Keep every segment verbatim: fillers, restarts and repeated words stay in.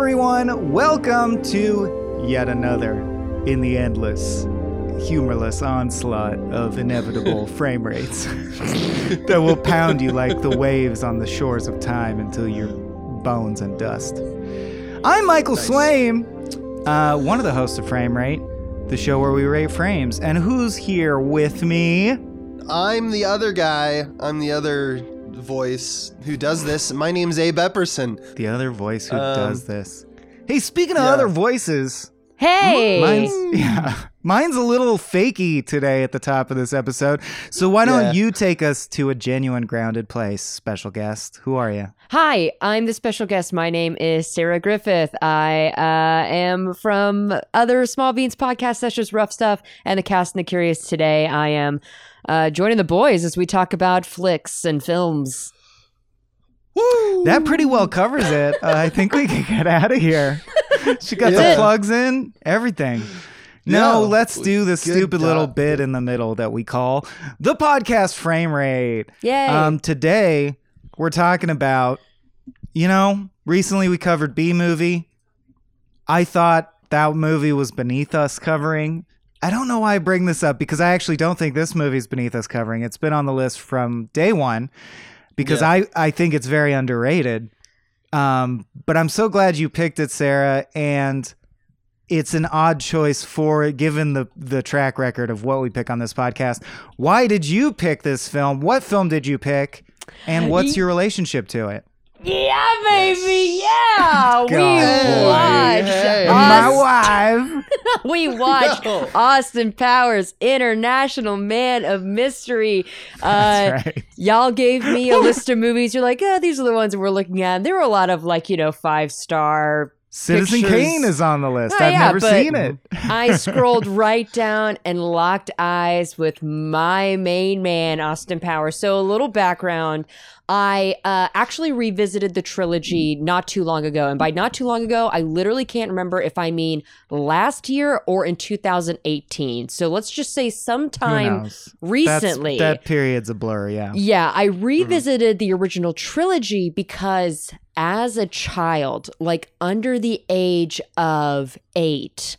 everyone, welcome to yet another in the endless, humorless onslaught of inevitable frame rates that will pound you like the waves on the shores of time until you're bones and dust. I'm Michael nice. Swain, uh, one of the hosts of Frame Rate, the show where we rate frames. And who's here with me? I'm the other guy. I'm the other voice who does this. My name's Abe Epperson. The other voice who um, does this. Hey, speaking of yeah. other voices. Hey. Mine's, yeah, mine's a little fakey today at the top of this episode. So why don't yeah. you take us to a genuine grounded place, special guest? Who are you? Hi, I'm the special guest. My name is Sarah Griffith. I uh, am from other Small Beans podcast sessions, Rough Stuff, and the Cast and the Curious. Today I am uh, joining the boys as we talk about flicks and films. Woo! That pretty well covers it. Uh, I think we can get out of here. She got yeah. the plugs in, everything. No, no let's do the stupid job. little bit in the middle that we call the podcast Frame Rate. Yay. Um, today, we're talking about, you know, recently we covered B Movie. I thought that movie was beneath us covering. I don't know why I bring this up, because I actually don't think this movie is beneath us covering. It's been on the list from day one, because yeah. I, I think it's very underrated. Um, but I'm so glad you picked it, Sarah, and it's an odd choice for it, given the, the track record of what we pick on this podcast. Why did you pick this film? What film did you pick? And what's your relationship to it? Yeah, baby, yeah. God, we watched hey. My wife. we watched no. Austin Powers: International Man of Mystery. Uh, right. Y'all gave me a list of movies. You're like, oh, these are the ones we're looking at. And there were a lot of, like, you know, five star. Citizen pictures. Kane is on the list. Oh, I've yeah, never seen it. I scrolled right down and locked eyes with my main man, Austin Powers. So a little background. I uh, actually revisited the trilogy not too long ago. And by not too long ago, I literally can't remember if I mean last year or in two thousand eighteen. So let's just say sometime recently. That's, that period's a blur, yeah. Yeah, I revisited mm-hmm. the original trilogy because as a child, like under the age of eight,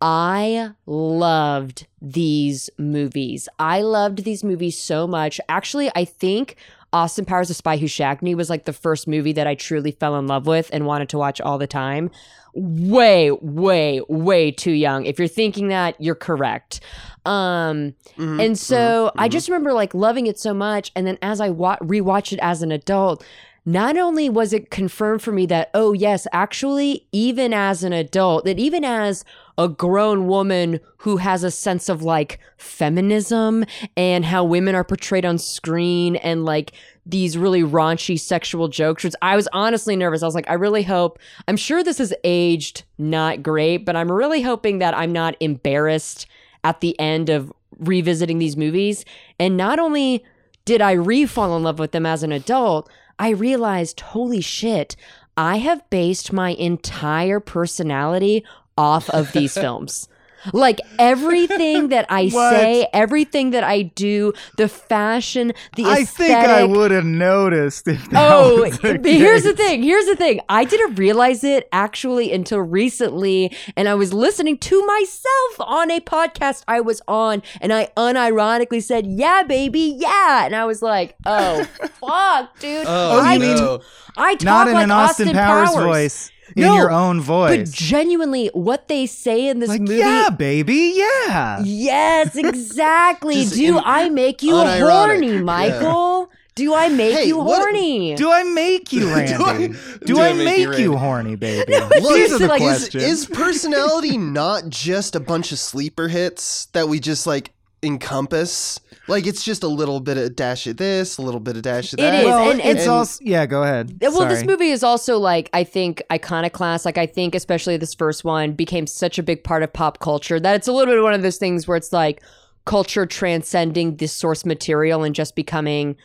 I loved these movies. I loved these movies so much. Actually, I think Austin Powers: The Spy Who Shagged Me was like the first movie that I truly fell in love with and wanted to watch all the time. Way, way, way too young. If you're thinking that, you're correct. Um, mm-hmm, and so mm-hmm. I just remember like loving it so much. And then as I wa- rewatched it as an adult, not only was it confirmed for me that, oh, yes, actually, even as an adult, that even as a grown woman who has a sense of like feminism and how women are portrayed on screen and like these really raunchy sexual jokes, I was honestly nervous. I was like, I really hope, I'm sure this is aged not great, but I'm really hoping that I'm not embarrassed at the end of revisiting these movies. And not only did I re-fall in love with them as an adult, I realized, holy shit, I have based my entire personality off of these films. Like everything that I what? say, everything that I do, the fashion, the I aesthetic. I think I would have noticed if that oh, was the here's case. the thing. Here's the thing. I didn't realize it actually until recently, and I was listening to myself on a podcast I was on, and I unironically said, "Yeah, baby, yeah," and I was like, "Oh, fuck, dude." Oh, I, you know. I talk not in like an Austin, Austin Powers, Powers voice. In no, your own voice. But genuinely, what they say in this like, movie. Yeah, baby, yeah. Yes, exactly. Do in, I make you unironic. horny, Michael? Yeah. Do I make hey, you what, horny? Do I make you, Randy? do I, do do I, I make, make you, you horny, baby? No, Look, these are the like, is, is personality not just a bunch of sleeper hits that we just like encompass? Like it's just a little bit of dash of this, a little bit of dash of that. It is, well, and, and it's and, also yeah. Go ahead. Well, Sorry. this movie is also like I think iconoclast. Like I think especially this first one became such a big part of pop culture that it's a little bit of one of those things where it's like culture transcending the source material and just becoming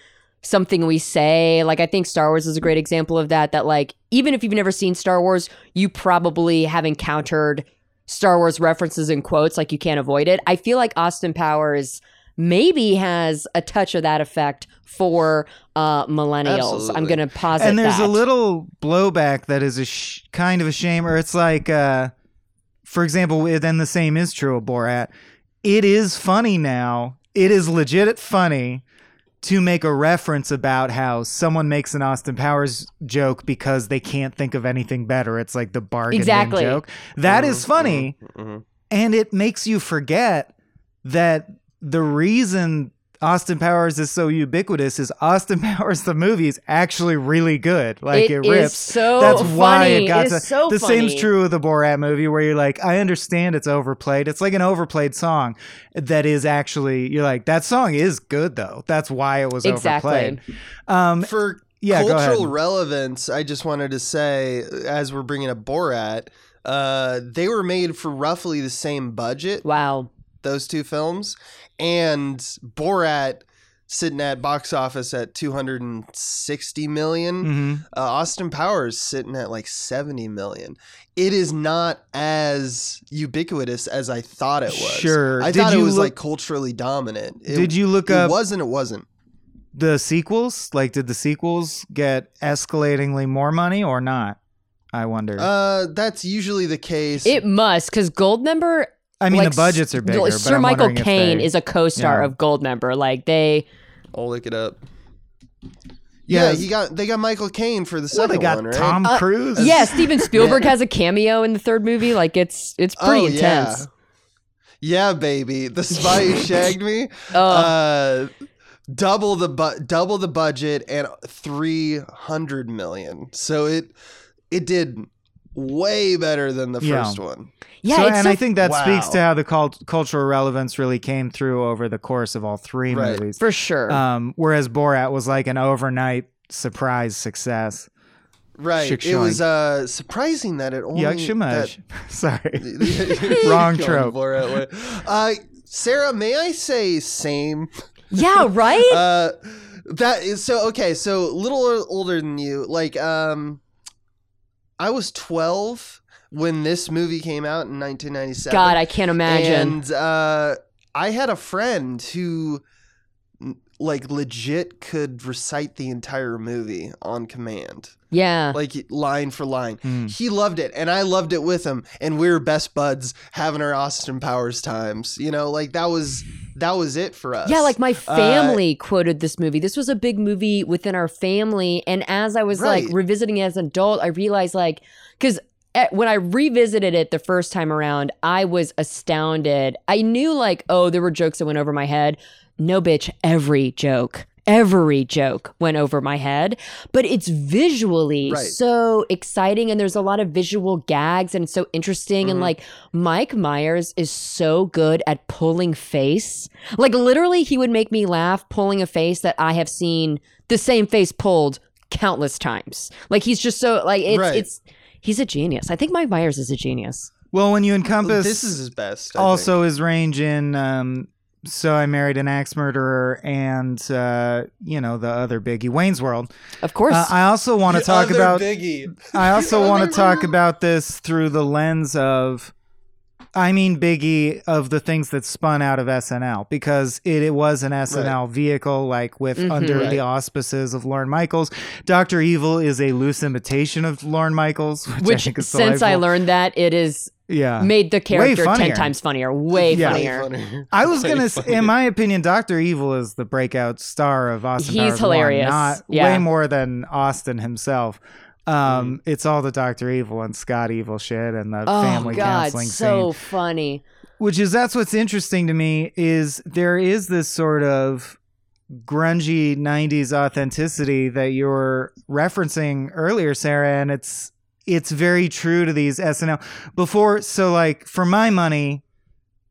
something we say. Like I think Star Wars is a great example of that. That like even if you've never seen Star Wars, you probably have encountered Star Wars references in quotes. Like you can't avoid it. I feel like Austin Powers maybe has a touch of that effect for uh, millennials. Absolutely. I'm going to posit that. And there's that. a little blowback that is a sh- kind of a shame, or it's like, uh, for example, then the same is true of Borat. It is funny now. It is legit funny to make a reference about how someone makes an Austin Powers joke because they can't think of anything better. It's like the bargain exactly. joke. That mm-hmm. is funny. Mm-hmm. And it makes you forget that the reason Austin Powers is so ubiquitous is Austin Powers the movie is actually really good. Like it, it rips. So that's funny. Why it got it to, so the funny. Same's true of the Borat movie, where you're like, I understand it's overplayed. It's like an overplayed song that is actually, you're like, that song is good though. That's why it was exactly. overplayed. Um, For yeah, cultural relevance, I just wanted to say, as we're bringing up Borat, uh, they were made for roughly the same budget. Wow. Those two films, and Borat sitting at box office at two hundred sixty million, mm-hmm. uh, Austin Powers sitting at like seventy million. It is not as ubiquitous as I thought it was. Sure. I did thought it was look, like culturally dominant. It, did you look it up? It wasn't, it wasn't. The sequels? Like, did the sequels get escalatingly more money or not? I wonder. Uh, that's usually the case. It must, because Goldmember... I mean, like, the budgets are bigger. Sir but I'm Michael Caine is a co-star yeah. of Goldmember. Like they, I'll look it up. Yeah, yeah you got they got Michael Caine for the second well, they got one, right? Tom Cruise. Uh, yeah, Steven Spielberg yeah. has a cameo in the third movie. Like it's it's pretty oh, intense. Yeah. yeah, baby, The Spy Who Shagged Me. Uh, uh, double the bu- double the budget and three hundred million. So it it did. Way better than the first yeah. one. Yeah, so, and so, I think that wow. speaks to how the cult, cultural relevance really came through over the course of all three right. movies. For sure. Um, whereas Borat was like an overnight surprise success. Right. Shik-shoink. It was uh, surprising that it only... Yuck-shumash. Sorry. Wrong trope. Borat uh, Sarah, may I say same? Yeah, right? uh, that is... So, okay, so a little older than you. Like, um... I was twelve when this movie came out in nineteen ninety-seven. God, I can't imagine. And uh, I had a friend who, like, legit could recite the entire movie on command. Yeah. Like, line for line. Mm. He loved it, and I loved it with him, and we were best buds having our Austin Powers times. You know, like, that was... that was it for us. Yeah, like my family uh, quoted this movie. This was a big movie within our family. And as I was right. like revisiting it as an adult, I realized like, because when I revisited it the first time around, I was astounded. I knew like, oh, there were jokes that went over my head. No, bitch, every joke. Every joke went over my head, but it's visually right. so exciting, and there's a lot of visual gags, and it's so interesting. Mm-hmm. And like Mike Myers is so good at pulling face. Like literally, he would make me laugh pulling a face that I have seen the same face pulled countless times. Like he's just so like it's right. it's he's a genius. I think Mike Myers is a genius. Well, when you encompass this is his best. I also think. His range in. Um, So I Married an Axe Murderer and, uh, you know, the other biggie, Wayne's World. Of course. Uh, I also want to talk other about... biggie. I also want to talk about this through the lens of, I mean, biggie of the things that spun out of S N L. Because it, it was an S N L right. vehicle, like, with mm-hmm, under right. the auspices of Lorne Michaels. Doctor Evil is a loose imitation of Lorne Michaels. Which, which I think is since delightful. I learned that, it is... Yeah, made the character ten times funnier. Way yeah. funnier. funnier. I was way gonna, funnier. In my opinion, Doctor Evil is the breakout star of Austin. He's Powers hilarious. Not yeah. way more than Austin himself. Um, mm. It's all the Doctor Evil and Scott Evil shit and the oh, family God, counseling so scene. So funny. Which is that's what's interesting to me is there is this sort of grungy nineties authenticity that you were referencing earlier, Sarah, and it's. It's very true to these S N L before. So like for my money,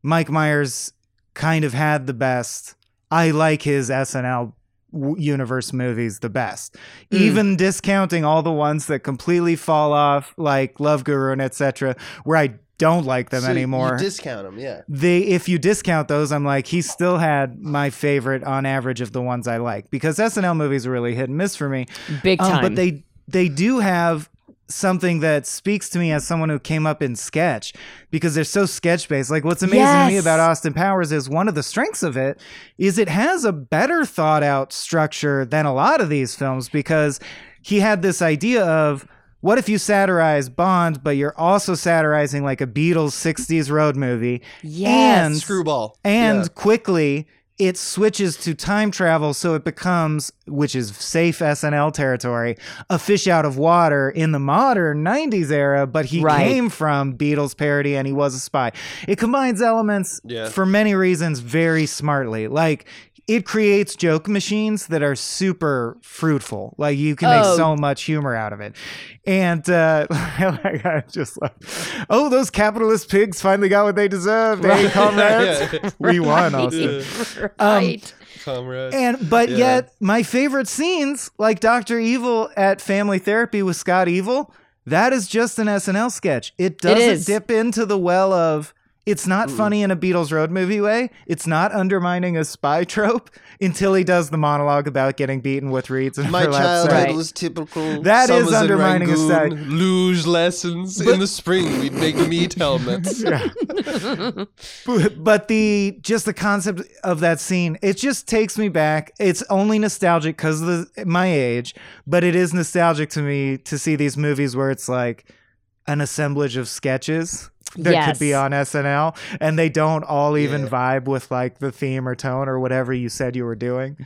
Mike Myers kind of had the best. I like his S N L w- universe movies the best, mm. even discounting all the ones that completely fall off like Love Guru and et cetera, where I don't like them so anymore. You discount them. Yeah. They, if you discount those, I'm like, he still had my favorite on average of the ones I like because S N L movies are really hit and miss for me. Big time. Um, but they, they do have something that speaks to me as someone who came up in sketch, because they're so sketch based. Like, what's amazing yes. to me about Austin Powers is one of the strengths of it is it has a better thought out structure than a lot of these films, because he had this idea of, what if you satirize Bond, but you're also satirizing like a Beatles sixties road movie? Yes. And Screwball. And yeah. quickly it switches to time travel, so it becomes, which is safe S N L territory, a fish out of water in the modern nineties era, but he right. came from Beatles parody and he was a spy. It combines elements yeah. for many reasons very smartly. Like, it creates joke machines that are super fruitful. Like, you can make oh. so much humor out of it. And uh, I just love, oh, those capitalist pigs finally got what they deserved. Right. Hey, comrades, yeah. we won, Austin. Yeah. Right. Um, comrades. And, but yeah. yet, my favorite scenes, like Doctor Evil at Family Therapy with Scott Evil, that is just an S N L sketch. It doesn't it dip into the well of... It's not Ooh. funny in a Beatles road movie way. It's not undermining a spy trope until he does the monologue about getting beaten with reeds. And my childhood right. was typical. That Summers is undermining Rangoon, a spy. Luge lessons but, in the spring. We'd make meat helmets. Yeah. but, but the just the concept of that scene, it just takes me back. It's only nostalgic because of the, my age, but it is nostalgic to me to see these movies where it's like an assemblage of sketches that yes. could be on S N L, and they don't all even yeah. vibe with like the theme or tone or whatever you said you were doing.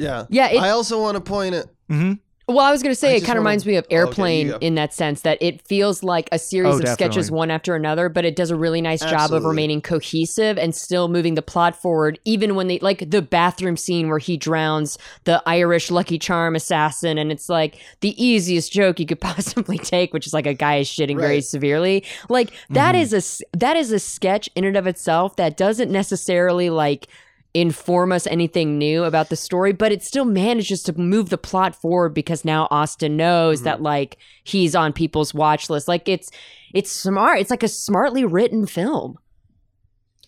Yeah. Yeah. It, I also want to point it. Mm-hmm. Well, I was going to say, I it kind of reminds me of Airplane okay, in that sense that it feels like a series oh, of definitely. sketches one after another, but it does a really nice Absolutely. job of remaining cohesive and still moving the plot forward, even when they, like the bathroom scene where he drowns the Irish Lucky Charm assassin, and it's like the easiest joke you could possibly take, which is like a guy is shitting right. very severely. Like that mm-hmm. is a, that is a sketch in and of itself that doesn't necessarily like... inform us anything new about the story, but it still manages to move the plot forward because now Austin knows mm-hmm. that like he's on people's watch list. Like it's it's smart. It's like a smartly written film.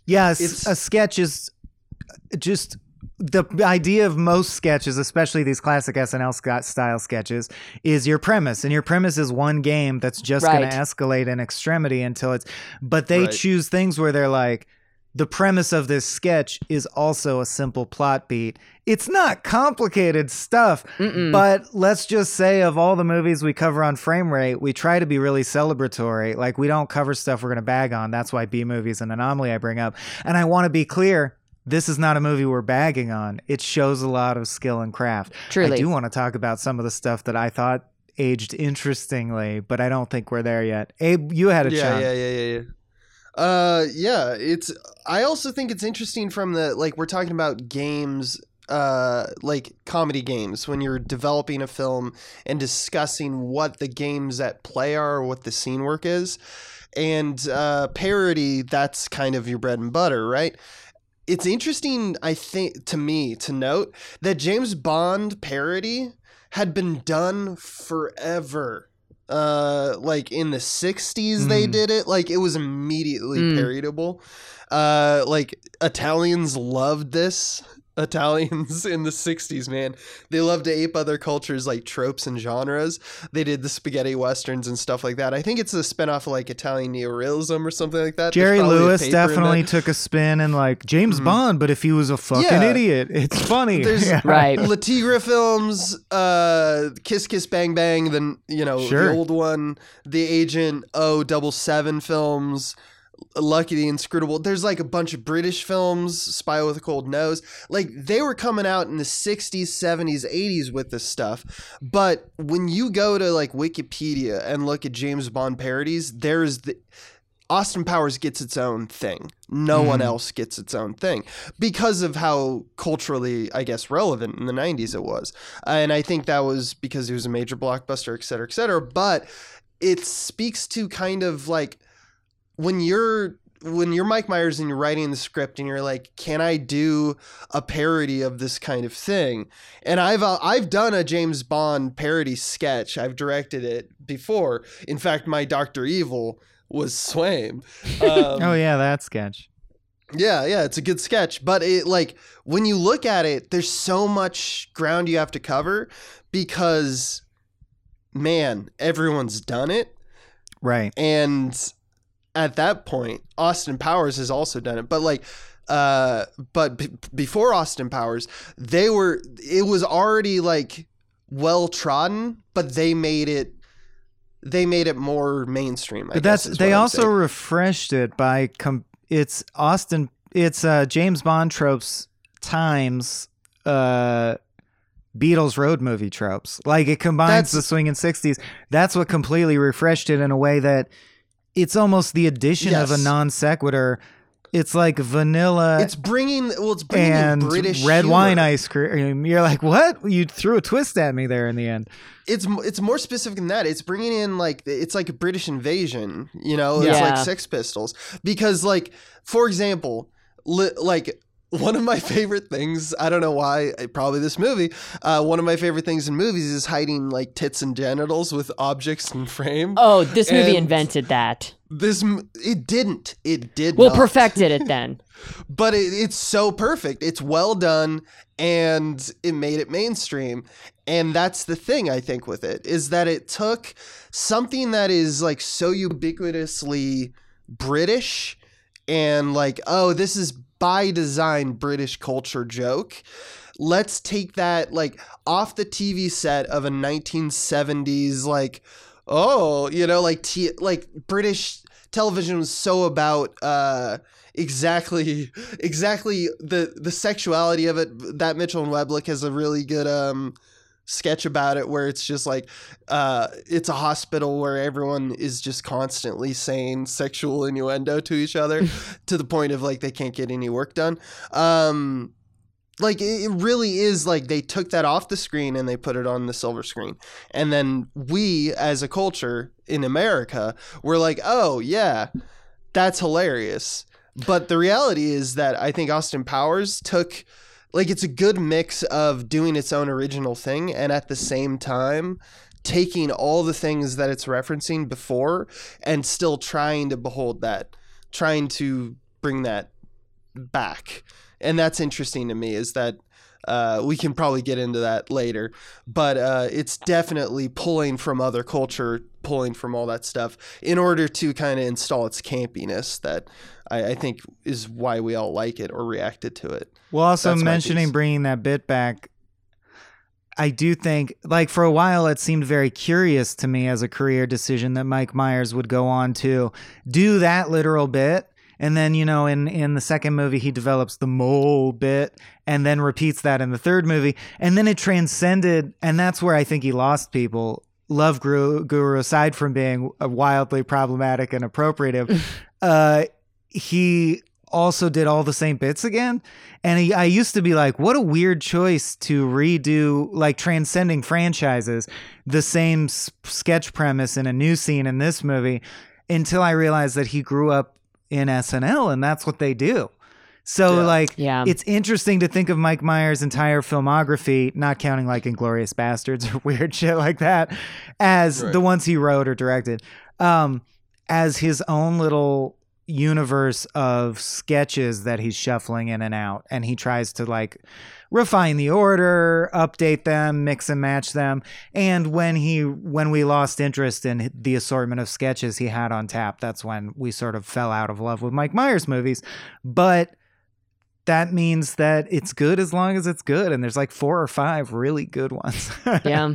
Yes, it's, a sketch is just the idea of most sketches, especially these classic S N L style sketches, is your premise, and your premise is one game that's just right. going to escalate in extremity until it's. But they right. choose things where they're like, the premise of this sketch is also a simple plot beat. It's not complicated stuff, Mm-mm. but let's just say of all the movies we cover on Frame Rate, we try to be really celebratory. Like, we don't cover stuff we're going to bag on. That's why B movie is an anomaly I bring up. And I want to be clear, this is not a movie we're bagging on. It shows a lot of skill and craft. Truly. I do want to talk about some of the stuff that I thought aged interestingly, but I don't think we're there yet. Abe, you had a yeah, chance. Yeah, yeah, yeah, yeah. Uh, yeah, it's, I also think it's interesting from the, like, we're talking about games, uh, like comedy games, when you're developing a film and discussing what the games at play are, or what the scene work is, and, uh, parody, that's kind of your bread and butter, right? It's interesting, I think, to me, to note that James Bond parody had been done forever. Uh, like in the sixties, mm. they did it. Like, it was immediately mm. parodiable. Uh, like, Italians loved this. Italians in the sixties, man. They loved to ape other cultures, like tropes and genres. They did the spaghetti westerns and stuff like that. I think it's a spinoff of like Italian neorealism or something like that. Jerry Lewis definitely took a spin and like James mm-hmm. Bond, but if he was a fucking yeah. idiot, it's funny. There's yeah. right. La Tigre films, uh, Kiss Kiss Bang Bang, then, you know, sure. the old one, the Agent double seven films. Lucky the Inscrutable. There's like a bunch of British films, Spy with a Cold Nose. Like, they were coming out in the sixties, seventies, eighties with this stuff. But when you go to like Wikipedia and look at James Bond parodies, there's the Austin Powers gets its own thing. No mm. one else gets its own thing because of how culturally, I guess, relevant in the nineties it was. And I think that was because it was a major blockbuster, et cetera, et cetera. But it speaks to kind of like, When you're when you're Mike Myers and you're writing the script and you're like, can I do a parody of this kind of thing? And I've uh, I've done a James Bond parody sketch. I've directed it before. In fact, my Doctor Evil was Swain. Um, oh yeah, that sketch. Yeah, yeah, it's a good sketch. But it like when you look at it, there's so much ground you have to cover because man, everyone's done it. Right. And at that point, Austin Powers has also done it. But like, uh, but b- before Austin Powers, they were, it was already like well trodden, but they made it, they made it more mainstream. I but guess, that's, they also saying. refreshed it by, com- it's Austin, it's uh, James Bond tropes times, uh, Beatles road movie tropes. Like it combines that's, the swinging sixties. That's what completely refreshed it in a way that it's almost the addition yes. of a non sequitur. It's like vanilla. It's bringing well, it's bringing and British red humor. Wine ice cream. You're like, what? You threw a twist at me there in the end. It's it's more specific than that. It's bringing in like it's like a British invasion. You know, yeah. It's like Sex Pistols because like for example, li- like. One of my favorite things, I don't know why, probably this movie, uh, one of my favorite things in movies is hiding like tits and genitals with objects in frame. Oh, this movie and invented that. This It didn't. It did well, not. Well, perfected it then. But it, it's so perfect. It's well done and it made it mainstream. And that's the thing I think with it is that it took something that is like so ubiquitously British and like, oh, this is by design British culture joke. Let's take that like off the T V set of a nineteen seventies like oh you know like t- like British television was so about uh exactly exactly the the sexuality of it. That Mitchell and Weblik has a really good um sketch about it where it's just like uh it's a hospital where everyone is just constantly saying sexual innuendo to each other to the point of like they can't get any work done. Um like it really is like they took that off the screen and they put it on the silver screen, and then we as a culture in America were like, oh yeah, that's hilarious. But the reality is that I think Austin Powers took like it's a good mix of doing its own original thing and at the same time taking all the things that it's referencing before and still trying to behold that, trying to bring that back. And that's interesting to me is that uh, we can probably get into that later, but uh, it's definitely pulling from other culture, pulling from all that stuff in order to kind of install its campiness that I, I think is why we all like it or reacted to it. Well, also That's mentioning bringing that bit back, I do think, like for a while, it seemed very curious to me as a career decision that Mike Myers would go on to do that literal bit. And then, you know, in, in the second movie, he develops the mole bit and then repeats that in the third movie. And then it transcended. And that's where I think he lost people. Love Guru, Guru aside from being wildly problematic and appropriative, uh, he also did all the same bits again. And he, I used to be like, what a weird choice to redo, like transcending franchises, the same s- sketch premise in a new scene in this movie, until I realized that he grew up in S N L and that's what they do. So yeah. like, yeah. It's interesting to think of Mike Myers' entire filmography, not counting like Inglourious Bastards or weird shit like that, as right. the ones he wrote or directed, um, as his own little universe of sketches that he's shuffling in and out. And he tries to like refine the order, update them, mix and match them. And when he, when we lost interest in the assortment of sketches he had on tap, that's when we sort of fell out of love with Mike Myers movies. But that means that it's good as long as it's good. And there's like four or five really good ones. Yeah.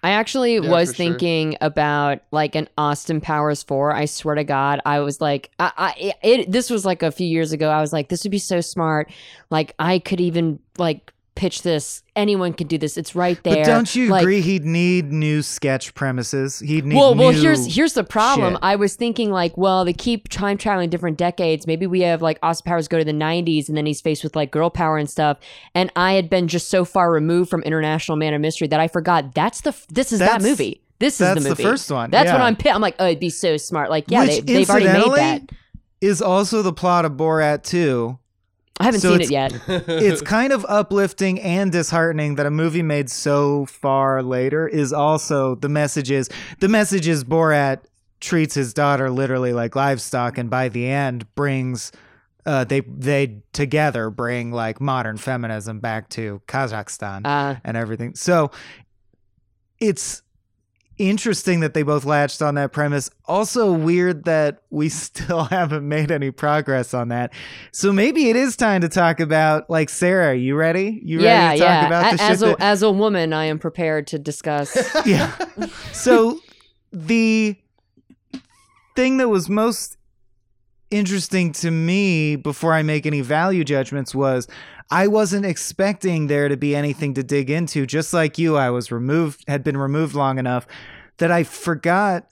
I actually yeah, was thinking sure. about like an Austin Powers four. I swear to God, I was like, I, I it, this was like a few years ago. I was like, this would be so smart. Like I could even like pitch this. Anyone could do this. It's right there. But don't you like, agree? He'd need new sketch premises. He'd need well, new well. Here's here's the problem. Shit. I was thinking like, well, they keep time traveling different decades. Maybe we have like Austin Powers go to the nineties, and then he's faced with like girl power and stuff. And I had been just so far removed from International Man of Mystery that I forgot that's the this is that's, that movie. This is that's the movie. The first one. That's yeah. what I'm. I'm like, oh, it'd be so smart. Like, yeah, Which, they, they've already made that. Is also the plot of Borat two. I haven't so seen it yet. It's kind of uplifting and disheartening that a movie made so far later is also the message is the message is Borat treats his daughter literally like livestock, and by the end brings uh, they they together bring like modern feminism back to Kazakhstan uh, and everything. So it's interesting that they both latched on that premise. Also weird that we still haven't made any progress on that. So maybe it is time to talk about, like, Sarah, you ready? You yeah, ready to talk yeah. about the as shit? A, that... As a woman, I am prepared to discuss. Yeah. So the thing that was most interesting to me before I make any value judgments was I wasn't expecting there to be anything to dig into. Just like you, I was removed, had been removed long enough that I forgot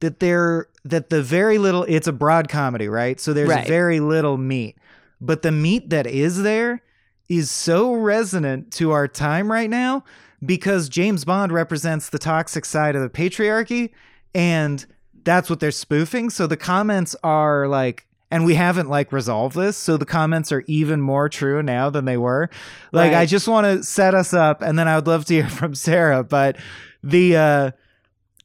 that there, that the very little, it's a broad comedy, right? So there's right. very little meat, but the meat that is there is so resonant to our time right now because James Bond represents the toxic side of the patriarchy, and that's what they're spoofing. So the comments are like, and we haven't like resolved this, so the comments are even more true now than they were. Like, right. I just want to set us up, and then I would love to hear from Sarah. But the uh,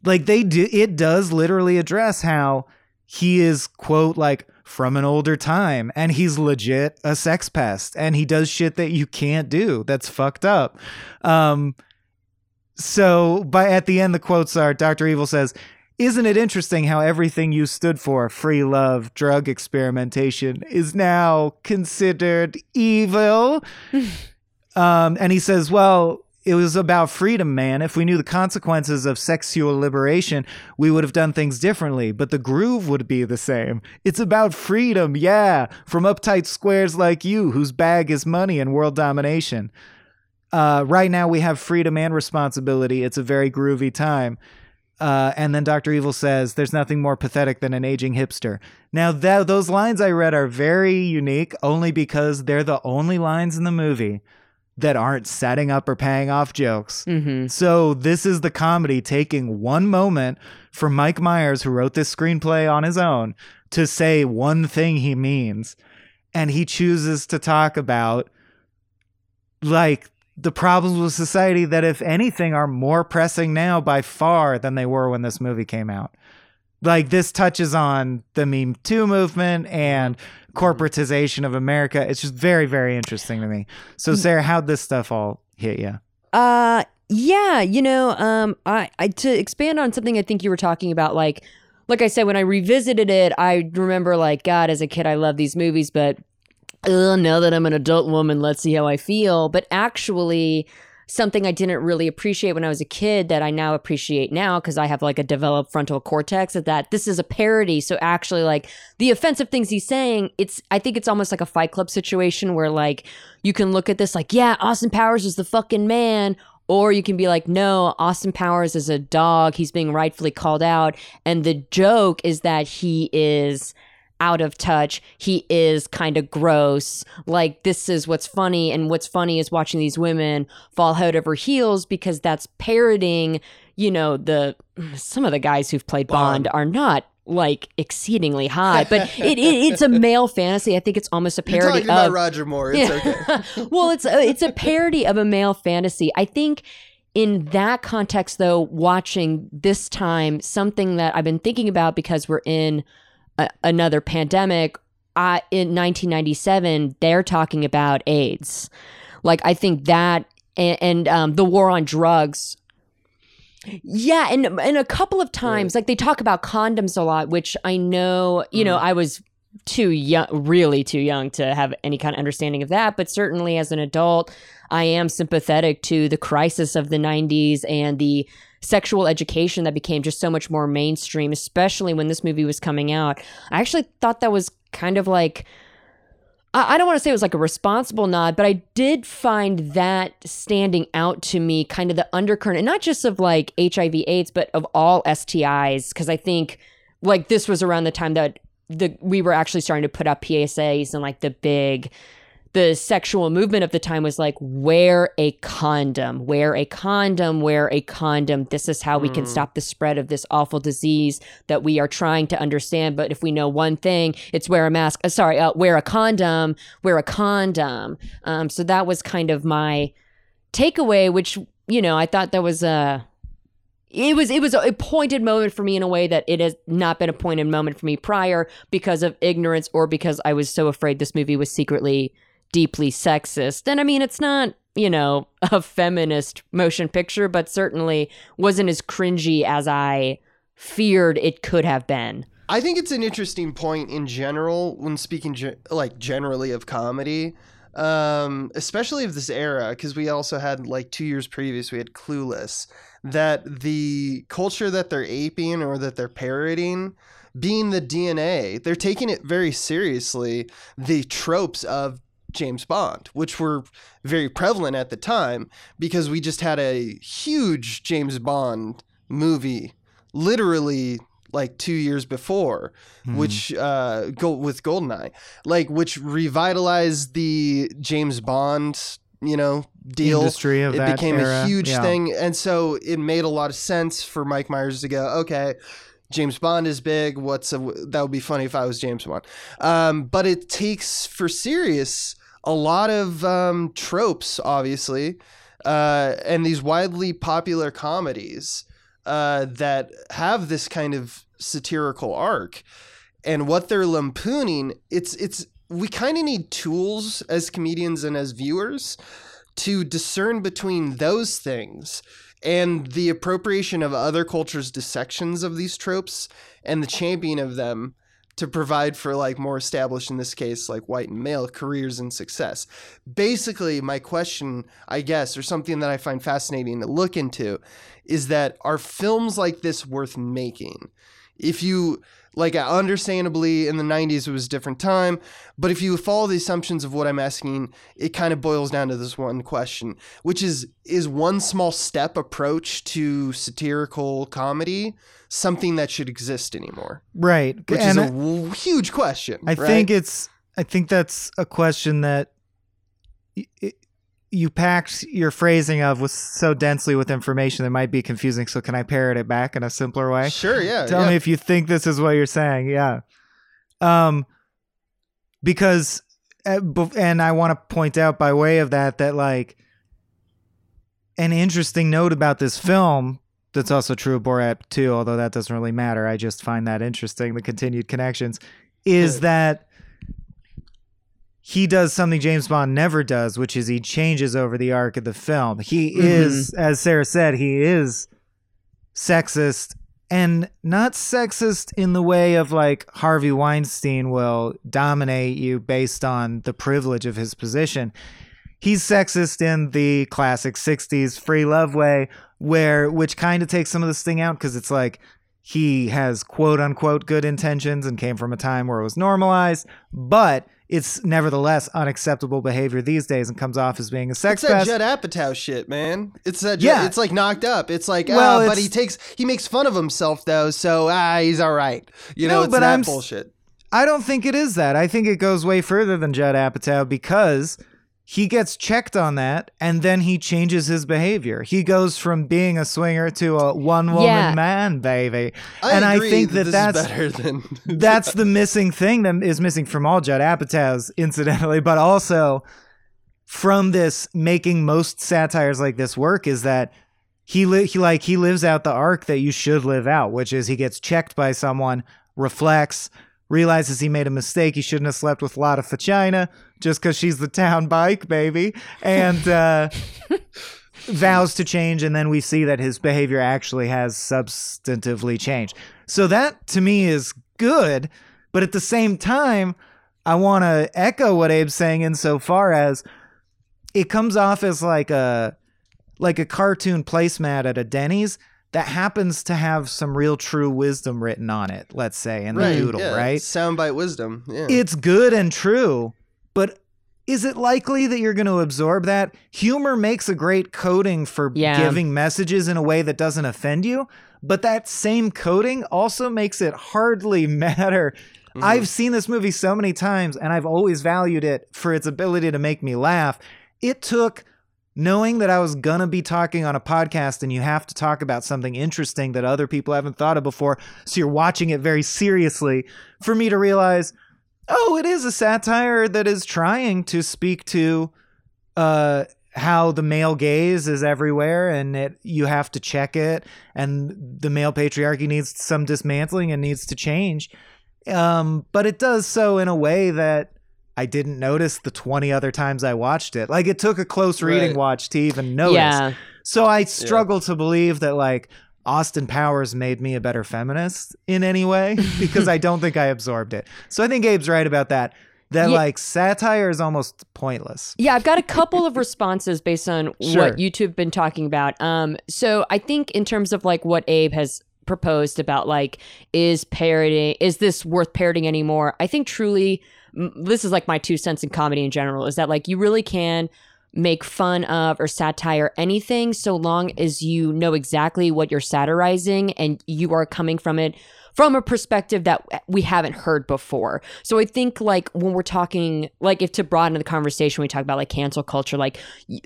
like they do, it does literally address how he is, quote, like from an older time, and he's legit a sex pest, and he does shit that you can't do. That's fucked up. Um, so, but at the end, the quotes are Doctor Evil says, "Isn't it interesting how everything you stood for, free love, drug experimentation, is now considered evil?" um, and he says, "Well, it was about freedom, man. If we knew the consequences of sexual liberation, we would have done things differently, but the groove would be the same. It's about freedom, yeah, from uptight squares like you, whose bag is money and world domination. Uh, right now we have freedom and responsibility. It's a very groovy time." Uh, and then Doctor Evil says, "There's nothing more pathetic than an aging hipster." Now, th- those lines I read are very unique only because they're the only lines in the movie that aren't setting up or paying off jokes. Mm-hmm. So this is the comedy taking one moment from Mike Myers, who wrote this screenplay on his own, to say one thing he means. And he chooses to talk about, like, the problems with society that, if anything, are more pressing now by far than they were when this movie came out. Like, this touches on the Me Too movement and corporatization of America. It's just very, very interesting to me. So, Sarah, how'd this stuff all hit you? Uh, yeah, you know, um, I, I to expand on something I think you were talking about, like, like I said, when I revisited it, I remember, like, God, as a kid, I loved these movies, but Ugh, now that I'm an adult woman, let's see how I feel. But actually, something I didn't really appreciate when I was a kid that I now appreciate now, because I have like a developed frontal cortex, is that this is a parody. So actually, like, the offensive things he's saying, it's I think it's almost like a Fight Club situation where, like, you can look at this like, yeah, Austin Powers is the fucking man. Or you can be like, no, Austin Powers is a dog. He's being rightfully called out. And the joke is that he is out of touch, he is kind of gross, like, this is what's funny, and what's funny is watching these women fall head over heels, because that's parroting, you know, the some of the guys who've played Bond, Bond are not, like, exceedingly high, but it, it it's a male fantasy. I think it's almost a parody. You're talking of about Roger Moore. It's yeah. okay. Well, it's a, it's a parody of a male fantasy. I think in that context, though, watching this time, something that I've been thinking about, because we're in Uh, another pandemic, uh, in nineteen ninety-seven, they're talking about AIDS. Like, I think that, and, and um, the war on drugs. Yeah, and, and a couple of times, right. like, they talk about condoms a lot, which I know, you mm. know, I was too young, really too young to have any kind of understanding of that. But certainly as an adult, I am sympathetic to the crisis of the nineties and the sexual education that became just so much more mainstream, especially when this movie was coming out. I actually thought that was kind of like, I don't want to say it was like a responsible nod, but I did find that standing out to me, kind of the undercurrent, and not just of like H I V AIDS, but of all S T Is, because I think like this was around the time that the we were actually starting to put out P S As, and like the big the sexual movement of the time was like, wear a condom, wear a condom, wear a condom. This is how mm. we can stop the spread of this awful disease that we are trying to understand. But if we know one thing, it's wear a mask. Uh, sorry, uh, wear a condom, wear a condom. Um, so that was kind of my takeaway, which, you know, I thought that was a... It was it was a pointed moment for me in a way that it has not been a pointed moment for me prior, because of ignorance or because I was so afraid this movie was secretly deeply sexist. And I mean, it's not you know, a feminist motion picture, but certainly wasn't as cringy as I feared it could have been. I think it's an interesting point in general when speaking ge- like generally of comedy, um, especially of this era, because we also had like two years previous, we had Clueless, that the culture that they're aping or that they're parodying being the D N A, they're taking it very seriously, the tropes of James Bond, which were very prevalent at the time because we just had a huge James Bond movie literally like two years before, mm. which uh, go with Goldeneye, like which revitalized the James Bond, you know, deal. Industry of it that became era. A huge yeah. thing. And so it made a lot of sense for Mike Myers to go, okay, James Bond is big. What's a, that would be funny if I was James Bond. Um, but it takes for serious a lot of um, tropes, obviously, uh, and these widely popular comedies uh, that have this kind of satirical arc, and what they're lampooning. It's it's we kind of need tools as comedians and as viewers to discern between those things and the appropriation of other cultures' dissections of these tropes and the championing of them to provide for like more established, in this case, like white and male careers and success. Basically, my question, I guess, or something that I find fascinating to look into is that are films like this worth making? If you, like understandably in the nineties, it was a different time, but if you follow the assumptions of what I'm asking, it kind of boils down to this one question, which is, is one small step approach to satirical comedy something that should exist anymore? Right. Which and is a I, w- huge question. I right? think it's, I think that's a question that it, you packed your phrasing of was so densely with information that might be confusing. So can I parrot it back in a simpler way? Sure. Yeah. Tell yeah. me if you think this is what you're saying. Yeah. Um, because, and I want to point out by way of that, that like an interesting note about this film, that's also true of Borat too, although that doesn't really matter. I just find that interesting. The continued connections is Good. that he does something James Bond never does, which is he changes over the arc of the film. He mm-hmm. is, as Sarah said, he is sexist, and not sexist in the way of like Harvey Weinstein will dominate you based on the privilege of his position. He's sexist in the classic sixties free love way, where which kind of takes some of this thing out because it's like he has quote unquote good intentions and came from a time where it was normalized, but it's nevertheless unacceptable behavior these days and comes off as being a sex fest. It's that Judd Apatow shit, man. It's that Judd, yeah. It's like knocked up. It's like, well, ah, it's, but he takes, he makes fun of himself though. So ah, he's all right. You no, know, it's but that I'm, bullshit. I don't think it is that. I think it goes way further than Judd Apatow because he gets checked on that and then he changes his behavior. He goes from being a swinger to a one woman yeah. man, baby. I and agree I think that, that that's better than that's the missing thing that is missing from all Judd Apatow's, incidentally, but also from this making most satires like this work is that he, li- he like he lives out the arc that you should live out, which is he gets checked by someone, reflects, realizes he made a mistake. He shouldn't have slept with Alotta Fagina just because she's the town bike, baby. And uh, vows to change. And then we see that his behavior actually has substantively changed. So that, to me, is good. But at the same time, I want to echo what Abe's saying insofar as it comes off as like a like a cartoon placemat at a Denny's that happens to have some real true wisdom written on it, let's say, in right, the doodle, yeah. right? Soundbite wisdom. Yeah. It's good and true, but is it likely that you're going to absorb that? Humor makes a great coding for yeah. giving messages in a way that doesn't offend you, but that same coding also makes it hardly matter. Mm-hmm. I've seen this movie so many times, and I've always valued it for its ability to make me laugh. It took... knowing that I was going to be talking on a podcast and you have to talk about something interesting that other people haven't thought of before, so you're watching it very seriously, for me to realize, oh, it is a satire that is trying to speak to uh, how the male gaze is everywhere and it you have to check it, and the male patriarchy needs some dismantling and needs to change. Um, but it does so in a way that I didn't notice the twenty other times I watched it. Like, it took a close reading right. watch to even notice. Yeah. So I struggle yeah. to believe that, like, Austin Powers made me a better feminist in any way, because I don't think I absorbed it. So I think Abe's right about that. That yeah. like satire is almost pointless. Yeah, I've got a couple of responses based on sure. what you two have been talking about. Um, so I think in terms of like what Abe has proposed about like, is parody, is this worth parodying anymore? I think truly, m- this is like my two cents in comedy in general, is that like you really can make fun of or satire anything so long as you know exactly what you're satirizing and you are coming from it from a perspective that we haven't heard before. So I think like when we're talking, like if to broaden the conversation, we talk about like cancel culture, like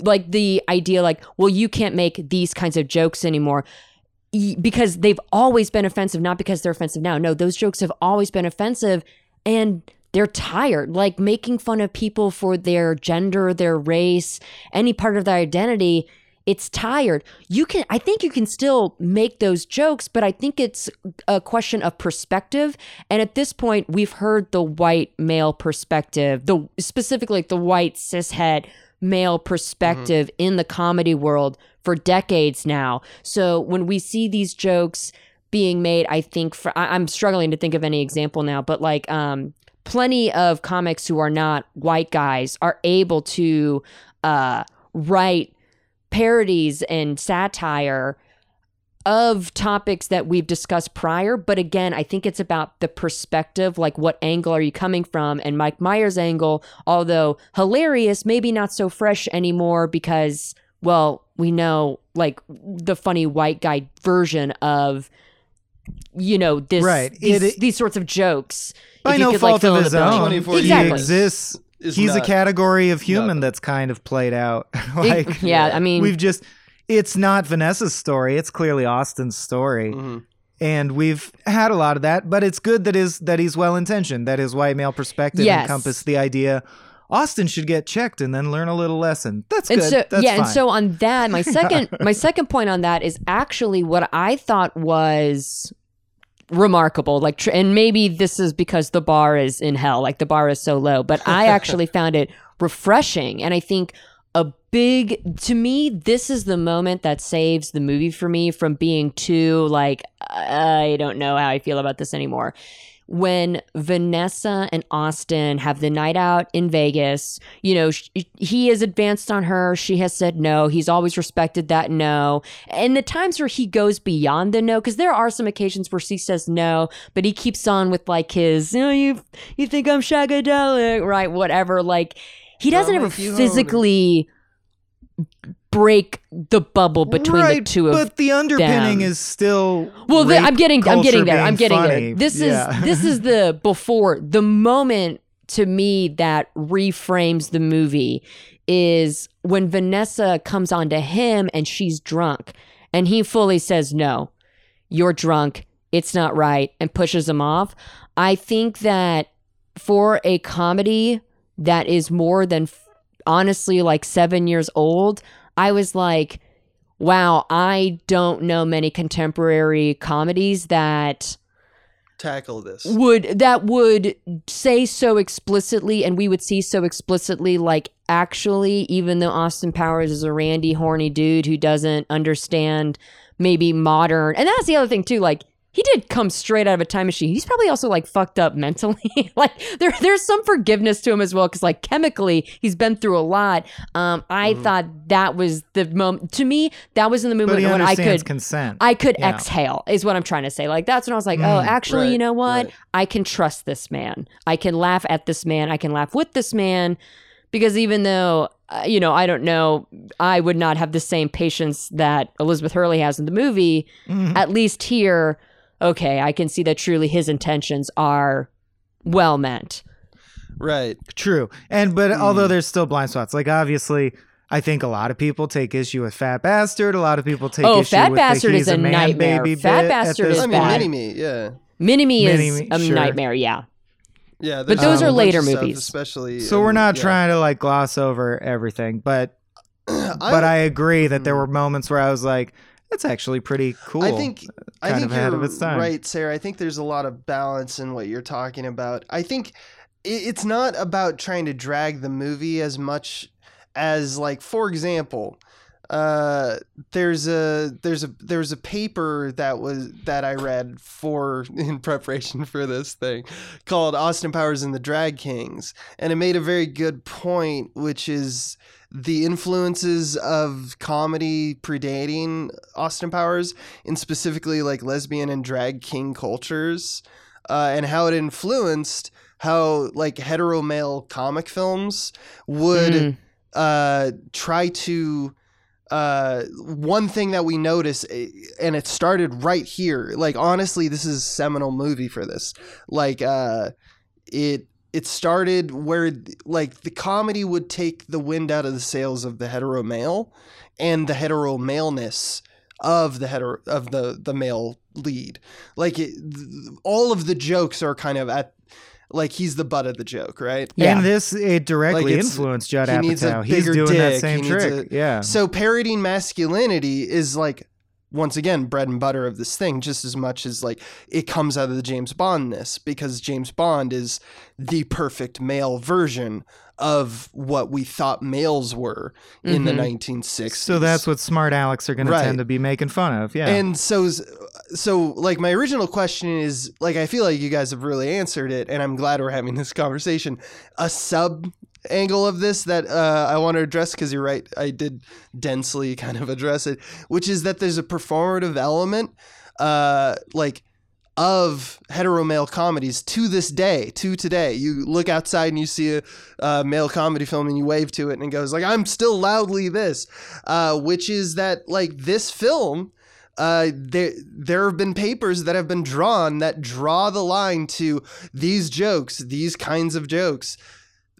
like the idea like, well, you can't make these kinds of jokes anymore because they've always been offensive, not because they're offensive now. No, those jokes have always been offensive and they're tired. Like making fun of people for their gender, their race, any part of their identity, it's tired. You can, I think you can still make those jokes, but I think it's a question of perspective. And at this point, we've heard the white male perspective, the specifically the white cishet male perspective mm-hmm. in the comedy world for decades now. So when we see these jokes being made, I think for, I, I'm struggling to think of any example now, but like, um, plenty of comics who are not white guys are able to uh, write parodies and satire of topics that we've discussed prior. But again, I think it's about the perspective, like what angle are you coming from? And Mike Myers' angle, although hilarious, maybe not so fresh anymore because, well, we know like the funny white guy version of, you know, this right. these, it, it, these sorts of jokes. By no could, fault like, of his own. Exactly. He exists. He's a category of human nothing. that's kind of played out. like, it, yeah, I mean, we've just, it's not Vanessa's story. It's clearly Austin's story. Mm-hmm. And we've had a lot of that, but it's good that is that he's well-intentioned, that his white male perspective yes. encompassed the idea Austin should get checked and then learn a little lesson. That's and good. So, that's yeah, fine. And so on that, my second, my second point on that is actually what I thought was remarkable, like, and maybe this is because the bar is in hell, like the bar is so low, but I actually found it refreshing. And I think a big, to me, this is the moment that saves the movie for me from being too like, I don't know how I feel about this anymore. When Vanessa and Austin have the night out in Vegas, you know, sh- he is advanced on her. She has said no. He's always respected that no. And the times where he goes beyond the no, because there are some occasions where she says no, but he keeps on with like his, you know, you, you think I'm shagadelic, right? Whatever. Like, he doesn't ever physically break the bubble between right, the two of them. But the underpinning them. is still well. The, I'm getting, I'm getting there. I'm getting funny. there. This yeah. is this is the before the moment to me that reframes the movie is when Vanessa comes on to him and she's drunk and he fully says no, you're drunk. It's not right, and pushes him off. I think that for a comedy that is more than honestly like seven years old, I was like, wow, I don't know many contemporary comedies that tackle this, would that would say so explicitly, and we would see so explicitly, like, actually, even though Austin Powers is a randy horny dude who doesn't understand maybe modern, and that's the other thing too, like, he did come straight out of a time machine. He's probably also like fucked up mentally. Like there, there's some forgiveness to him as well, because like chemically, he's been through a lot. Um, I mm-hmm. thought that was the moment. To me, that was in the moment when I could consent. I could yeah. exhale, is what I'm trying to say. Like that's when I was like, mm, oh, actually, right, you know what? Right. I can trust this man. I can laugh at this man. I can laugh with this man, because even though uh, you know, I don't know, I would not have the same patience that Elizabeth Hurley has in the movie. Mm-hmm. At least here, okay, I can see that truly his intentions are well meant. Right. True. And but mm. although there's still blind spots, like obviously I think a lot of people take issue with Fat Bastard. A lot of people take oh, issue Fat with Bastard the he's is a, a man nightmare. Baby Fat Bastard is I mean, bad. Mini-Me, yeah. Mini-Me is a sure. nightmare, yeah. Yeah, but those um, are later movies. Stuff, especially, so um, we're not yeah. trying to like gloss over everything, but I, but I agree that there were moments where I was like, that's actually pretty cool. I think kind I think of you're right, Sarah. I think there's a lot of balance in what you're talking about. I think it's not about trying to drag the movie as much as, like, for example, uh, there's a there's a there's a paper that was that I read for in preparation for this thing called Austin Powers and the Drag Kings, and it made a very good point, which is the influences of comedy predating Austin Powers, and specifically like lesbian and drag king cultures, uh, and how it influenced how like hetero male comic films would mm. uh, try to uh, one thing that we notice, and it started right here. Like, honestly, this is a seminal movie for this. Like, uh, it, it started where like the comedy would take the wind out of the sails of the hetero male and the hetero maleness of the hetero of the, the male lead. Like it, th- all of the jokes are kind of at, like he's the butt of the joke, right? Yeah. And this it directly like influenced Judd he Apatow. Needs a he's doing dick. That same he trick. A, yeah. So parodying masculinity is like, once again, bread and butter of this thing, just as much as like it comes out of the James Bondness, because James Bond is the perfect male version of what we thought males were mm-hmm. in the nineteen sixties. So that's what smart Alex are going right. to tend to be making fun of. Yeah. And so. So, like, my original question is, like, I feel like you guys have really answered it, and I'm glad we're having this conversation. A sub-angle of this that uh, I want to address, because you're right, I did densely kind of address it, which is that there's a performative element, uh, like, of hetero male comedies to this day, to today. You look outside and you see a uh, male comedy film and you wave to it and it goes, like, I'm still loudly this, uh, which is that, like, this film... Uh, there, there have been papers that have been drawn that draw the line to these jokes, these kinds of jokes.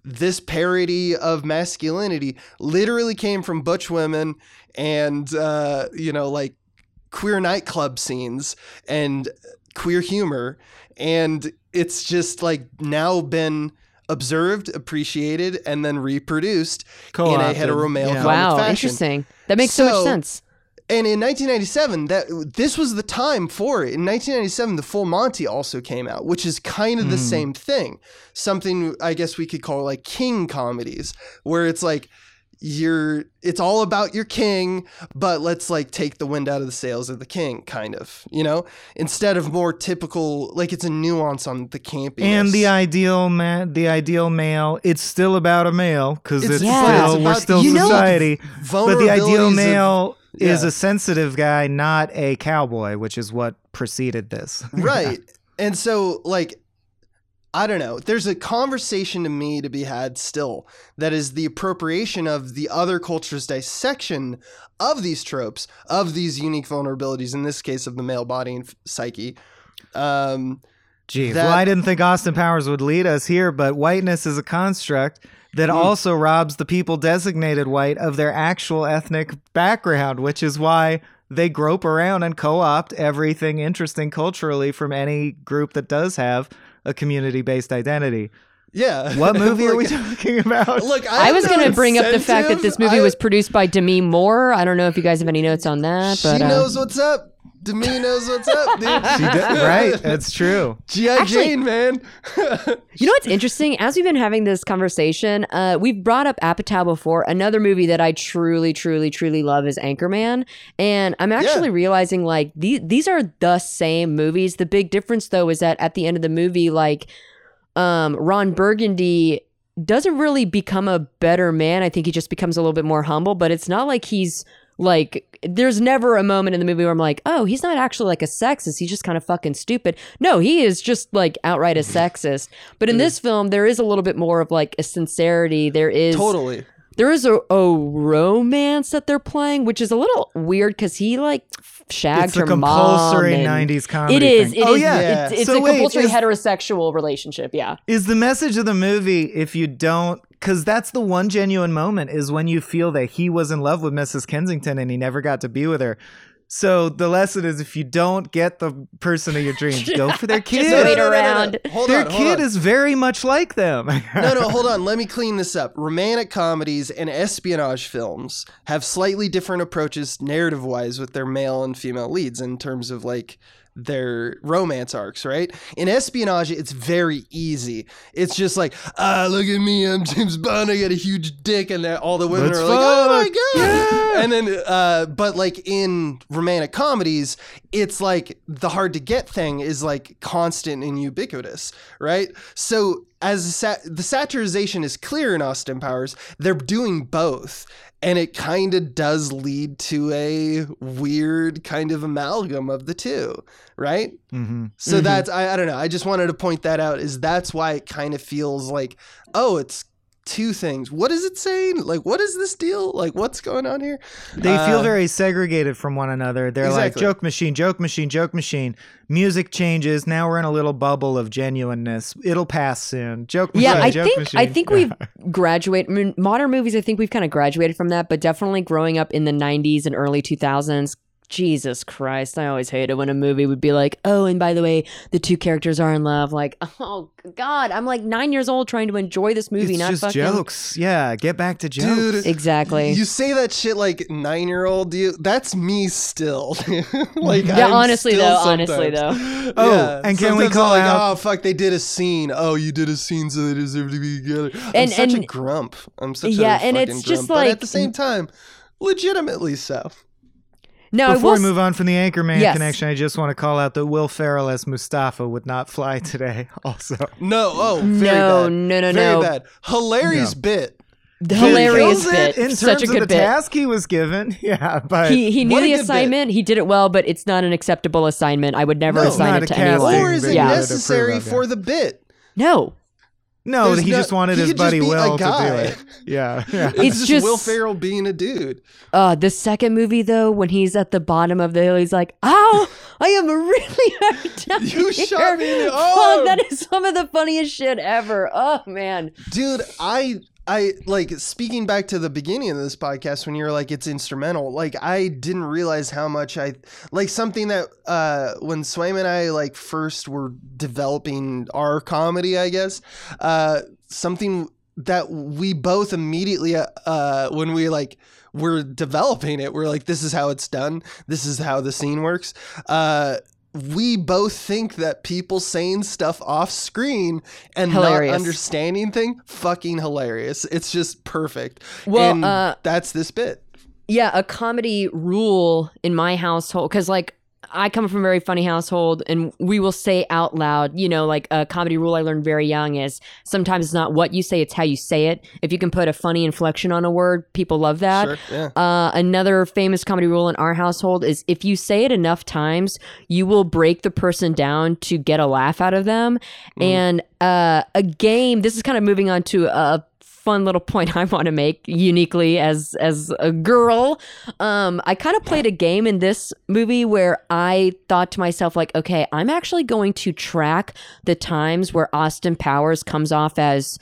This parody of masculinity literally came from butch women and, uh, you know, like queer nightclub scenes and queer humor. And it's just like now been observed, appreciated, and then reproduced Co-opted. in a hetero male yeah. wow, fashion. Interesting. That makes so, so much sense. And in nineteen ninety-seven, that this was the time for it. In nineteen ninety-seven, The Full Monty also came out, which is kind of the mm. same thing. Something I guess we could call like king comedies, where it's like you're it's all about your king, but let's like take the wind out of the sails of the king, kind of, you know, instead of more typical, like it's a nuance on the campiness. And the ideal man, the ideal male, it's still about a male because it's, it's yeah. still it's about, we're still you know, society, but the ideal male. Of, Yeah. is a sensitive guy, not a cowboy, which is what preceded this. Right. And so, like, I don't know. There's a conversation to me to be had still that is the appropriation of the other culture's dissection of these tropes, of these unique vulnerabilities, in this case of the male body and psyche. Um, Geez, that- well, I didn't think Austin Powers would lead us here, but whiteness is a construct that also robs the people designated white of their actual ethnic background, which is why they grope around and co-opt everything interesting culturally from any group that does have a community-based identity. Yeah. What movie like, are we talking about? Look, I, I was going to bring up the fact that this movie I, was produced by Demi Moore. I don't know if you guys have any notes on that. But, she um, knows what's up. Demi knows what's up, dude. She does, right, that's true. G I. Jane, man. You know what's interesting? As we've been having this conversation, uh, we've brought up Apatow before. Another movie that I truly, truly, truly love is Anchorman. And I'm actually yeah. realizing, like, these, these are the same movies. The big difference, though, is that at the end of the movie, like, um, Ron Burgundy doesn't really become a better man. I think he just becomes a little bit more humble. But it's not like he's... Like, there's never a moment in the movie where I'm like, oh, he's not actually like a sexist. He's just kind of fucking stupid. No, he is just like outright a sexist. But in mm. this film, there is a little bit more of like a sincerity. There is totally. There is a, a romance that they're playing, which is a little weird because he like shagged her mom. It's a compulsory nineties comedy. It is. It oh, is, yeah. yeah. It's, it's so a wait, compulsory is, heterosexual relationship. Yeah. Is the message of the movie, if you don't, because that's the one genuine moment is when you feel that he was in love with Missus Kensington and he never got to be with her. So the lesson is if you don't get the person of your dreams, go for their kid. Just wait around. No, no, no, no. Their on, kid on. is very much like them. no, no, hold on. Let me clean this up. Romantic comedies and espionage films have slightly different approaches narrative-wise with their male and female leads in terms of like their romance arcs, right? In espionage, it's very easy. It's just like, ah, look at me, I'm James Bond, I got a huge dick, and all the women Let's are fuck. like, oh my god! Yeah. And then, uh, but like in romantic comedies, it's like the hard to get thing is like constant and ubiquitous, right? So as sat- the satirization is clear in Austin Powers, they're doing both. And it kind of does lead to a weird kind of amalgam of the two, right? Mm-hmm. So mm-hmm. that's, I, I don't know, I just wanted to point that out, is that's why it kind of feels like, oh, it's two things. What is it saying? Like, what is this deal? Like, what's going on here? They uh, feel very segregated from one another. They're exactly. like, joke machine, joke machine, joke machine. Music changes. Now we're in a little bubble of genuineness. It'll pass soon. Joke machine. Yeah, I joke think machine. I think we've graduated. I mean, modern movies, I think we've kind of graduated from that, but definitely growing up in the nineties and early two thousands, Jesus Christ, I always hated when a movie would be like, oh, and by the way, the two characters are in love. Like, oh, God, I'm like nine years old trying to enjoy this movie. It's not just fucking jokes. Yeah, get back to jokes. Dude, exactly. You say that shit like nine-year-old, you, that's me still. Like, yeah, I'm honestly, still though, sometimes. honestly, though. Oh, yeah. And can sometimes we call like, out? Oh, fuck, they did a scene. Oh, you did a scene, so they deserve to be together. I'm and, such and, a grump. I'm such yeah, a fucking and it's grump. Just like, but at the same time, legitimately so. Now, Before was, we move on from the Anchorman yes. connection, I just want to call out that Will Ferrell as Mustafa would not fly today also. No, oh, very no, bad. No, no, very no. Very bad. Hilarious no. bit. The hilarious bit. In terms Such a of good the bit. task he was given. Yeah, but He, he knew the assignment. Bit. He did it well, but it's not an acceptable assignment. I would never no, assign it to anyone. Or is it yeah. necessary for the bit? No. No, There's he no, just wanted he his buddy Will to do it. Yeah, yeah. It's, it's just Will Ferrell being a dude. Uh, the second movie, though, when he's at the bottom of the hill, he's like, ow, I am really hard down You here. shot me in the arm. Oh, that is some of the funniest shit ever. Oh, man. Dude, I... I like speaking back to the beginning of this podcast when you were like, it's instrumental. Like, I didn't realize how much I like something that uh, when Swaim and I like first were developing our comedy, I guess, uh, something that we both immediately uh, when we like were developing it, we're like, this is how it's done. This is how the scene works. Uh, we both think that people saying stuff off screen and hilarious. not understanding thing fucking hilarious. It's just perfect. Well, and uh, that's this bit. Yeah. A comedy rule in my household. Cause like I come from a very funny household and we will say out loud, you know, like a comedy rule I learned very young is sometimes it's not what you say, it's how you say it. If you can put a funny inflection on a word, people love that. Sure, yeah. Uh, another famous comedy rule in our household is if you say it enough times, you will break the person down to get a laugh out of them. Mm. And uh, a game, this is kind of moving on to a fun little point I want to make uniquely as as a girl. Um, I kind of played a game in this movie where I thought to myself, like, okay, I'm actually going to track the times where Austin Powers comes off as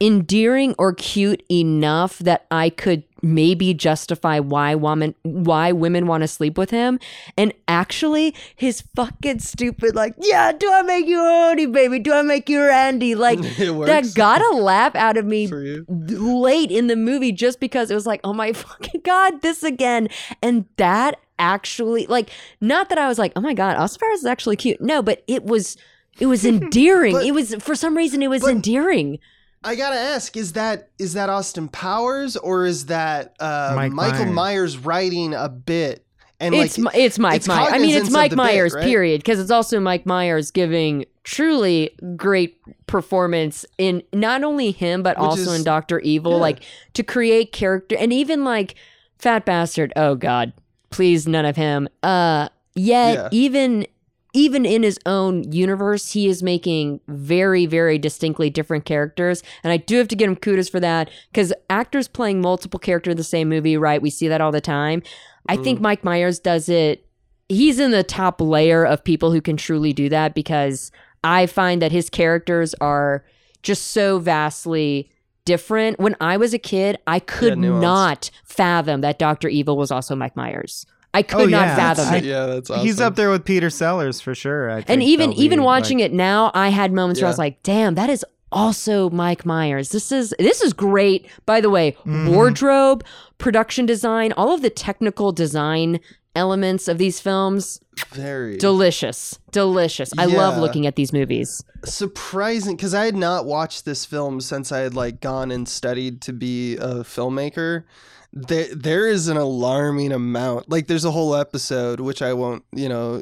endearing or cute enough that I could maybe justify why woman why women want to sleep with him. And actually his fucking stupid like, yeah, do I make you horny, baby? Do I make you Randy? Like that got a laugh out of me late in the movie just because it was like, oh my fucking God, this again. And that actually like, not that I was like, oh my God, Austin Powers is actually cute. No, but it was it was endearing. but, it was for some reason it was but, endearing. I gotta ask: Is that is that Austin Powers or is that uh, Mike Michael Myers. Myers writing a bit? And it's like, it's Mike it's Myers. I mean, it's Mike Myers, bit, right? period. Because it's also Mike Myers giving truly great performance in not only him but Which also is, in Doctor Evil, yeah. like to create character and even like Fat Bastard. Oh God, please, none of him. Uh, yet yeah. even. Even in his own universe, he is making very, very distinctly different characters. And I do have to give him kudos for that because actors playing multiple characters in the same movie, right? We see that all the time. I mm. think Mike Myers does it. He's in the top layer of people who can truly do that because I find that his characters are just so vastly different. When I was a kid, I could yeah, not fathom that Doctor Evil was also Mike Myers. I could oh, not yeah. fathom that's, it. Yeah, that's awesome. He's up there with Peter Sellers for sure. I think and even even be, watching like, it now, I had moments yeah. where I was like, "Damn, that is also Mike Myers. This is this is great." By the way, mm. wardrobe, production design, all of the technical design elements of these films. Very delicious. Delicious. I yeah. love looking at these movies. Surprising, because I had not watched this film since I had like gone and studied to be a filmmaker. There, there is an alarming amount. Like, there's a whole episode, which I won't, you know,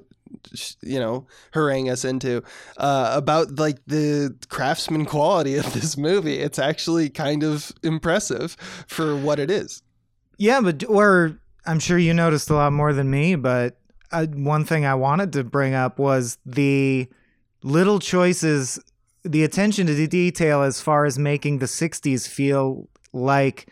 sh- you know, harangue us into, uh, about like the craftsman quality of this movie. It's actually kind of impressive for what it is. Yeah, but or I'm sure you noticed a lot more than me, but I, one thing I wanted to bring up was the little choices, the attention to detail as far as making the sixties feel like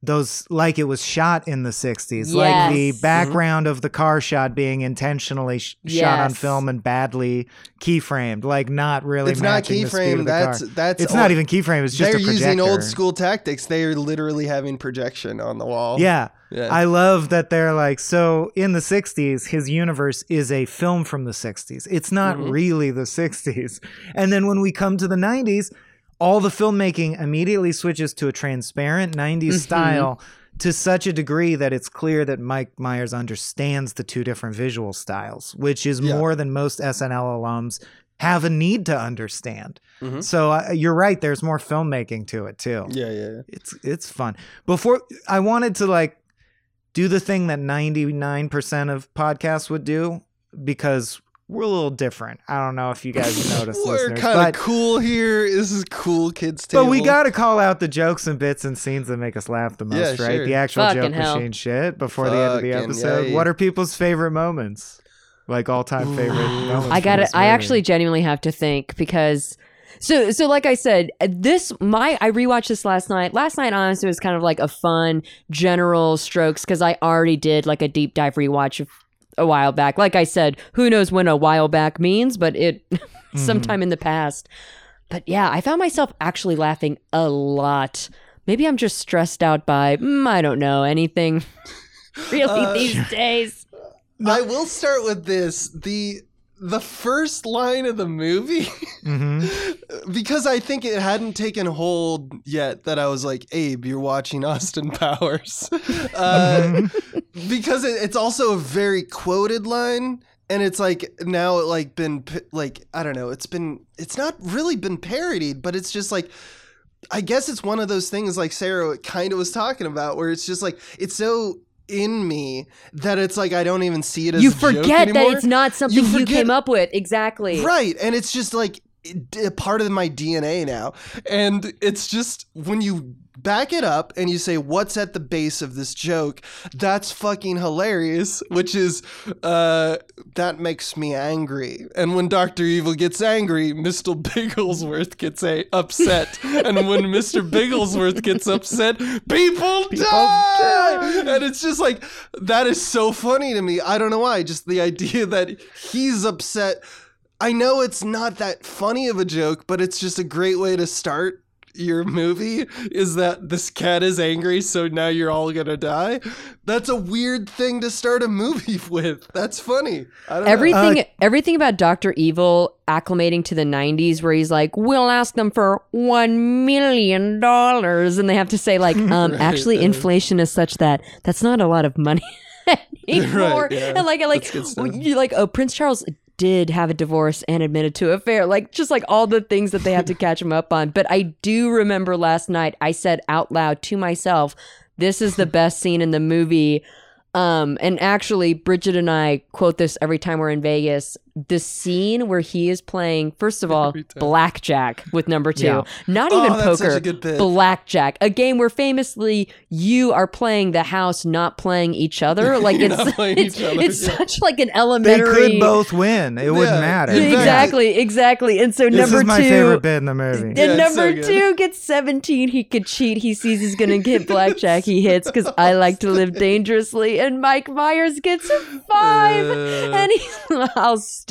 those, like it was shot in the sixties, yes. like the background mm-hmm. of the car shot being intentionally sh- yes. shot on film and badly keyframed, like not really it's matching not keyframed, the speed of the that's, car. That's it's old, not even keyframed. It's just a projector. They're using old school tactics. They are literally having projection on the wall. Yeah. yeah. I love that they're like, so in the sixties, his universe is a film from the sixties. It's not mm-hmm. really the sixties. And then when we come to the nineties, all the filmmaking immediately switches to a transparent nineties mm-hmm. style to such a degree that it's clear that Mike Myers understands the two different visual styles, which is yeah. more than most S N L alums have a need to understand. Mm-hmm. So uh, you're right. There's more filmmaking to it too. Yeah, yeah, yeah. It's, it's fun. Before, I wanted to like do the thing that ninety-nine percent of podcasts would do, because we're a little different. I don't know if you guys noticed. We're kind of cool here. This is cool kids' table. But we got to call out the jokes and bits and scenes that make us laugh the most, yeah, right? Sure. The actual Fucking joke hell. machine shit before Fucking the end of the episode. Yeah, yeah. What are people's favorite moments? Like all-time favorite moments. I got to I actually genuinely have to think, because so so like I said, this my I rewatched this last night. Last night honestly was kind of like a fun general strokes, cuz I already did like a deep dive rewatch of a while back. Like I said, who knows when a while back means, but it mm-hmm. sometime in the past. But yeah, I found myself actually laughing a lot. Maybe I'm just stressed out by, mm, I don't know, anything really uh, these days. I will start with this. The the first line of the movie, mm-hmm. because I think it hadn't taken hold yet that I was like, Abe, you're watching Austin Powers. Uh, because it, it's also a very quoted line. And it's like now it like been like, I don't know, it's been it's not really been parodied, but it's just like, I guess it's one of those things like Sarah kind of was talking about, where it's just like it's so in me that it's like I don't even see it as you a forget joke anymore. That it's not something you, you came up with. Exactly, right. And it's just like a part of my D N A now. And it's just when you back it up and you say, what's at the base of this joke? That's fucking hilarious, which is uh that makes me angry. And when Doctor Evil gets angry, Mister Bigglesworth gets a- upset. And when Mister Bigglesworth gets upset, people, people die! die! And it's just like, that is so funny to me. I don't know why. Just the idea that he's upset. I know it's not that funny of a joke, but it's just a great way to start your movie, is that this cat is angry, so now you're all gonna die. That's a weird thing to start a movie with. That's funny. I don't everything know. Uh, everything about Doctor Evil acclimating to the nineties, where he's like, we'll ask them for one million dollars, and they have to say like, um right, actually uh, inflation is such that that's not a lot of money anymore. Right, yeah. And like like you like oh Prince Charles did have a divorce and admitted to an affair, like just like all the things that they had to catch him up on. But I do remember last night I said out loud to myself, this is the best scene in the movie. Um, and actually Bridget and I quote this every time we're in Vegas, the scene where he is playing, first of all, blackjack with number two, yeah. not oh, even poker, blackjack, a game where famously you are playing the house, not playing each other. Like it's, it's, other, it's yeah. such like an elementary. They could both win. It yeah. wouldn't matter. Exactly. Exactly. And so this number is my two, favorite bit in the movie. Yeah, and number so two gets seventeen. He could cheat. He sees he's going to get blackjack. He hits, because I like to live dangerously. And Mike Myers gets a five. Uh, and he's, I'll stay.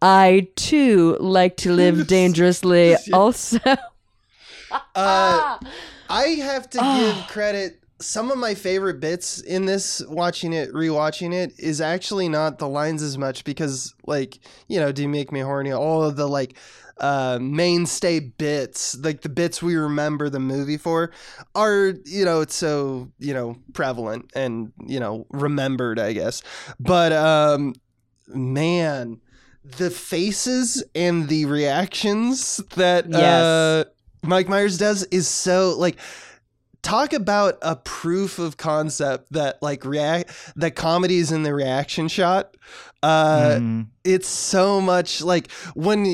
I too like to live dangerously also. uh, I have to give credit. Some of my favorite bits in this, watching it, rewatching it, is actually not the lines as much, because like, you know, do you make me horny? All of the like uh, mainstay bits, like the bits we remember the movie for, are, you know, it's so, you know, prevalent and, you know, remembered, I guess. But um, man, the faces and the reactions that yes. uh, Mike Myers does is so, like, talk about a proof of concept that, like, react that comedy is in the reaction shot. Uh, mm. It's so much like when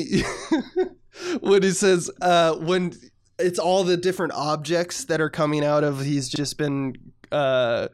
when he says uh, when it's all the different objects that are coming out of he's just been uh,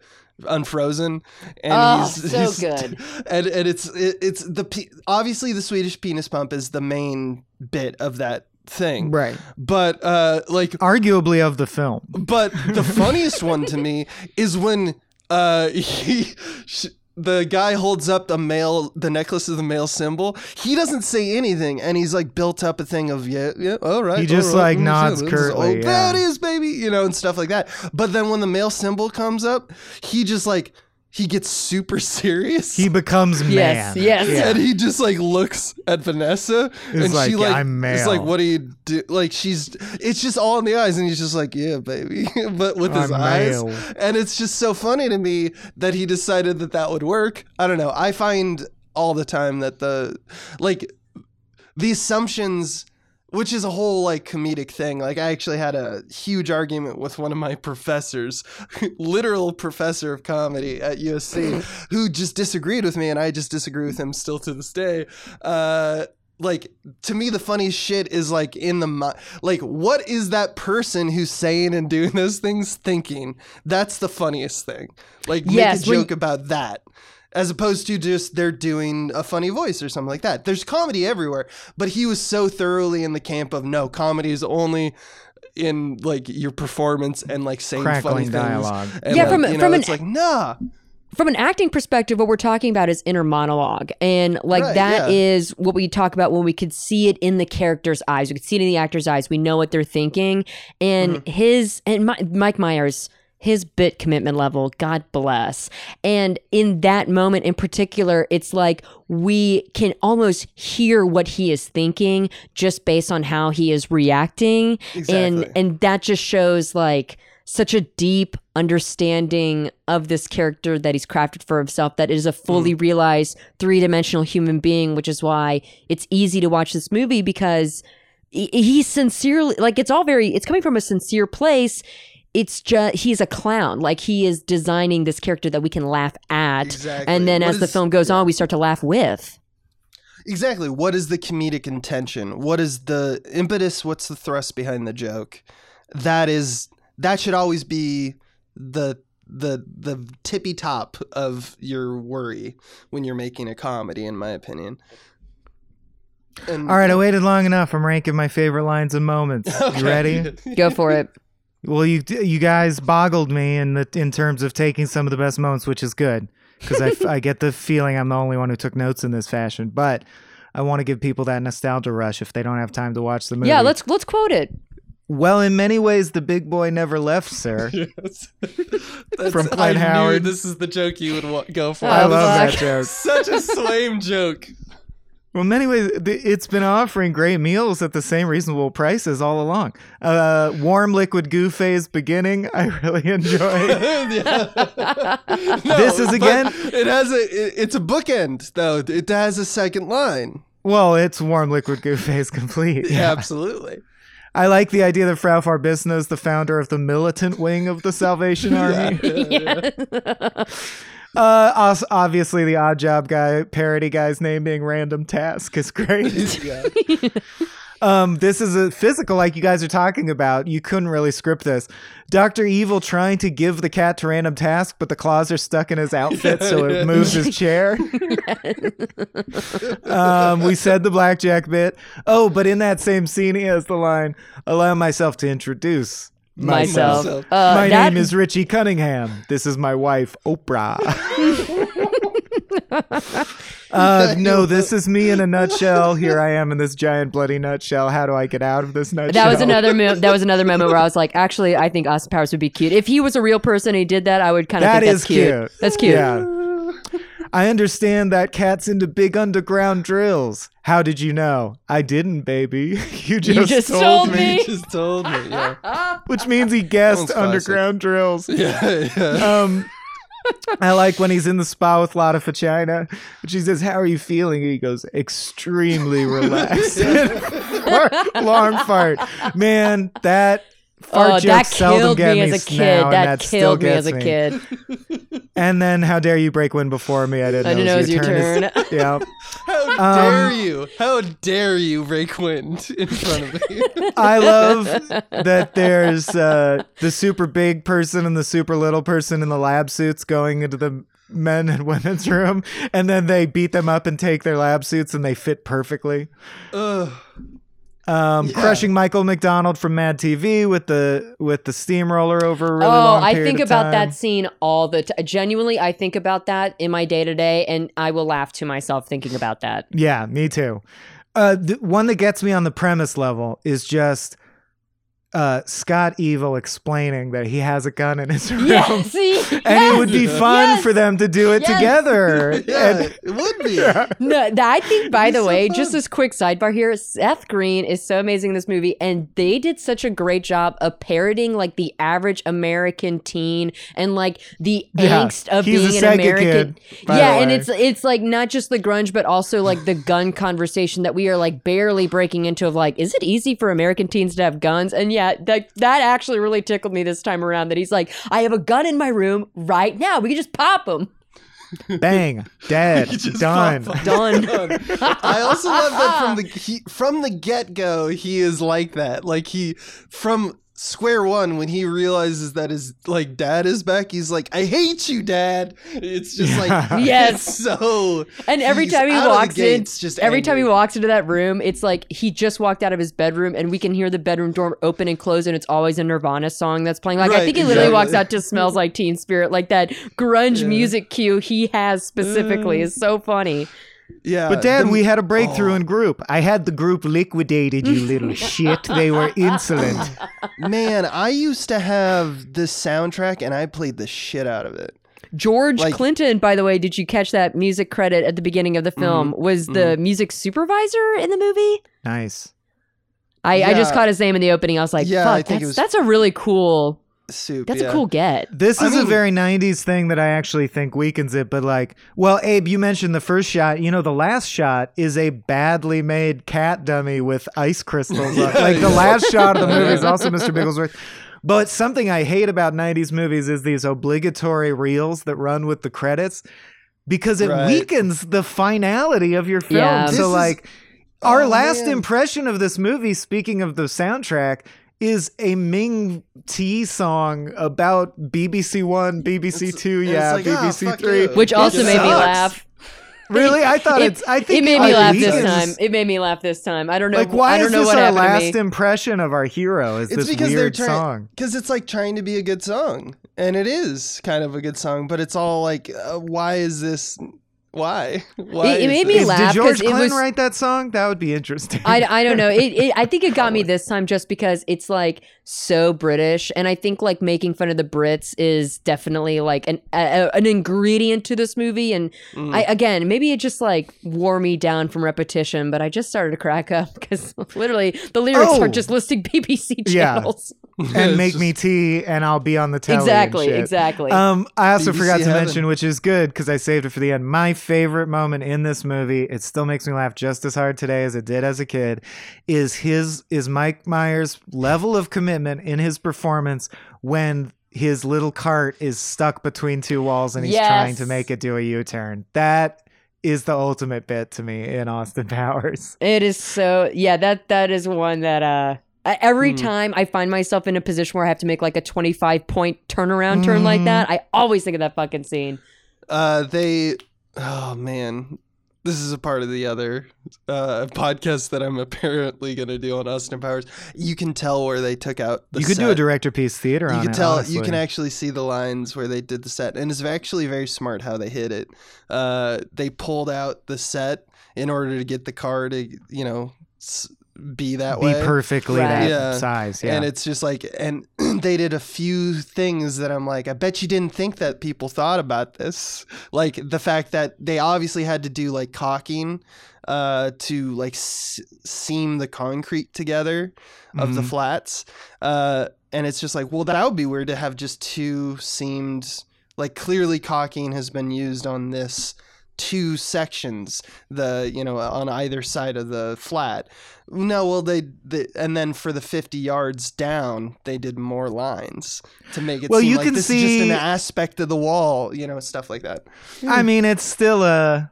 unfrozen, and oh, he's so he's, good. And and it's it, it's the pe- obviously the Swedish penis pump is the main bit of that thing, right? But uh like arguably of the film, but the funniest one to me is when uh he sh- the guy holds up the male the necklace of the male symbol. He doesn't say anything, and he's like built up a thing of yeah yeah all right, he just right, like nods it, curtly, oh, yeah. That is baby, you know, and stuff like that. But then when the male symbol comes up, he just like he gets super serious. He becomes man. Yes, yes. Yeah. And he just like looks at Vanessa, it's and like, she like, I'm male. It's like, what do you do? Like she's, it's just all in the eyes, and he's just like, yeah, baby, but with his I'm eyes. Male. And it's just so funny to me that he decided that that would work. I don't know. I find all the time that the, like, the assumptions, which is a whole like comedic thing. Like I actually had a huge argument with one of my professors, literal professor of comedy at U S C, who just disagreed with me, and I just disagree with him still to this day. Uh, like to me, the funniest shit is like in the mi- like what is that person who's saying and doing those things thinking? That's the funniest thing. Like yes, make a joke we- about that. As opposed to just they're doing a funny voice or something like that. There's comedy everywhere, but he was so thoroughly in the camp of no, comedy is only in like your performance and like saying crackling funny dialogue. Things. Yeah, like, from you know, from it's an, like nah. From an acting perspective, what we're talking about is inner monologue, and like right, that yeah. is what we talk about when we could see it in the character's eyes, we could see it in the actor's eyes. We know what they're thinking, and mm-hmm. his and my, Mike Myers. His bit commitment level, God bless. And in that moment in particular, it's like we can almost hear what he is thinking just based on how he is reacting. Exactly. And and that just shows like such a deep understanding of this character that he's crafted for himself, that is a fully mm. realized three-dimensional human being, which is why it's easy to watch this movie, because he's sincerely, like it's all very, it's coming from a sincere place. It's just, he's a clown. Like he is designing this character that we can laugh at. Exactly. And then what as is, the film goes on, we start to laugh with. Exactly. What is the comedic intention? What is the impetus? What's the thrust behind the joke? That is, that should always be the, the, the tippy top of your worry when you're making a comedy, in my opinion. And, all right. I waited long enough. I'm ranking my favorite lines and moments. Okay. You ready? Go for it. Well, you you guys boggled me in the in terms of taking some of the best moments, which is good, because I, I get the feeling I'm the only one who took notes in this fashion. But I want to give people that nostalgia rush if they don't have time to watch the movie. Yeah, let's let's quote it. Well, in many ways, the big boy never left, sir. Yes. From Clint I Howard. Knew this is the joke you would wa- go for. I, I love like, that joke. Such a slam joke. Well, in many ways, it's been offering great meals at the same reasonable prices all along. Uh, warm liquid goo phase beginning, I really enjoy. No, this is again. It has a. It, it's a bookend though. It has a second line. Well, it's warm liquid goo phase complete. Yeah, yeah. Absolutely. I like the idea that Frau Farbissina is the founder of the militant wing of the Salvation Army. Yeah, yeah, yeah. Uh, obviously the odd job guy parody guy's name being Random Task is great. Yeah. Um, this is a physical, like you guys are talking about. You couldn't really script this. Doctor Evil trying to give the cat to Random Task, but the claws are stuck in his outfit, so it moves his chair. um, we said the blackjack bit. Oh, but in that same scene, he has the line, allow myself to introduce myself. myself. Uh, my that... name is Richie Cunningham. This is my wife, Oprah. uh, no, this is me in a nutshell. Here I am in this giant bloody nutshell. How do I get out of this nutshell? That was another mo- That was another moment where I was like, actually, I think Austin Powers would be cute. If he was a real person and he did that, I would kind of think that's cute. That is cute. That's cute. Yeah. I understand that cat's into big underground drills. How did you know? I didn't, baby. You just, you just told, told me. me. You just told me, yeah. Which means he guessed underground drills. Yeah, yeah. Um, I like when he's in the spa with Alotta Fagina. She says, how are you feeling? And he goes, extremely relaxed. Long fart. Man, that fart oh, joke seldom get me, me as a kid. Now, that, that killed me as a me. kid. And then, how dare you break wind before me? I didn't, I didn't know it was your turn. turn. Is, yeah. How dare um, you? How dare you break wind in front of me? I love that there's uh, the super big person and the super little person in the lab suits going into the men and women's room, and then they beat them up and take their lab suits, and they fit perfectly. Ugh. Um, yeah. Crushing Michael McDonald from Mad T V with the with the steamroller over a really oh, long period I think of about time. That scene all the time. Genuinely, I think about that in my day-to-day, and I will laugh to myself thinking about that. Yeah, me too. Uh, the one that gets me on the premise level is just uh, Scott Evil explaining that he has a gun in his room. Yes, yes, and it would be fun yes, for them to do it yes. together. Yeah, and, it would be. Yeah. No, I think, by the so way, fun. Just this quick sidebar here, Seth Green is so amazing in this movie, and they did such a great job of parodying like the average American teen and like the yeah. angst of He's being an American. Kid, yeah, and it's it's like not just the grunge, but also like the gun conversation that we are like barely breaking into of like, is it easy for American teens to have guns? And yeah. Yeah, that that actually really tickled me this time around. That he's like, I have a gun in my room right now. We can just pop him. Bang, dead, done, done. done. I also love that from the he, from the get go, he is like that. Like he from square one when he realizes that his like dad is back, he's like, I hate you, Dad. It's just yeah. like yes, so. And every time he walks in, gates, just every angry. time he walks into that room, it's like he just walked out of his bedroom, and we can hear the bedroom door open and close, and it's always a Nirvana song that's playing. Like right, I think he literally exactly. walks out to Smells Like Teen Spirit, like that grunge yeah. music cue he has specifically uh. is so funny. Yeah, but Dad, the, we had a breakthrough oh. in group. I had the group liquidated, you little shit. They were insolent. Man, I used to have this soundtrack, and I played the shit out of it. George like, Clinton, by the way, did you catch that music credit at the beginning of the film? Mm, was the mm. music supervisor in the movie? Nice. I, yeah. I just caught his name in the opening. I was like, yeah, fuck, I think that's, it was... that's a really cool... Soup, that's yeah. a cool get. This I is mean, a very nineties thing that I actually think weakens it, but like, well, Abe, you mentioned the first shot. You know, the last shot is a badly made cat dummy with ice crystals yeah, on. Like yeah. the last shot of the movie is also Mister Bigglesworth. But something I hate about nineties movies is these obligatory reels that run with the credits because it right. weakens the finality of your film. Yeah. So this like is, our oh, last man. impression of this movie, speaking of the soundtrack, is a Ming T song about B B C One, B B C it's, Two, yeah, like, B B C oh, Three, which it also made sucks. me laugh. Really, I thought it, it's. I think it made me laugh this time. It made me laugh this time. I don't know. Like, why I don't is know this what our last impression of our hero? Is it's this weird try- song? Because it's like trying to be a good song, and it is kind of a good song, but it's all like, uh, why is this? Why? Why it, it made me this? laugh. Did George Clinton was, write that song? That would be interesting. I, I don't know. It, it I think it got me this time just because it's like so British, and I think like making fun of the Brits is definitely like an a, an ingredient to this movie. And mm. I again, maybe it just like wore me down from repetition, but I just started to crack up because literally the lyrics oh. are just listing B B C channels. Yeah. And make me tea, and I'll be on the telly. Exactly, exactly. Um, I also B B C forgot to heaven. mention, which is good because I saved it for the end. My favorite moment in this movie, it still makes me laugh just as hard today as it did as a kid, is his is Mike Myers' level of commitment in his performance when his little cart is stuck between two walls and he's yes. trying to make it do a U-turn. That is the ultimate bit to me in Austin Powers. It is so yeah. That that is one that uh. Every mm. time I find myself in a position where I have to make like a twenty-five point turnaround turn mm. like that, I always think of that fucking scene. Uh, they, oh man, this is a part of the other uh, podcast that I'm apparently going to do on Austin Powers. You can tell where they took out the set. You could set. do a director piece theater you on can it, tell, honestly. You can actually see the lines where they did the set. And it's actually very smart how they hid it. Uh, they pulled out the set in order to get the car to, you know... S- be that be way. Be perfectly right. that yeah. size. Yeah. And it's just like, and they did a few things that I'm like, I bet you didn't think that people thought about this. Like the fact that they obviously had to do like caulking uh, to like s- seam the concrete together of mm-hmm. the flats. Uh, and it's just like, well, that would be weird to have just two seamed, like clearly caulking has been used on this two sections, the, you know, on either side of the flat. No, well, they, they and then for the fifty yards down, they did more lines to make it well, seem you like can this see... is just an aspect of the wall, you know, stuff like that. I mean, it's still a,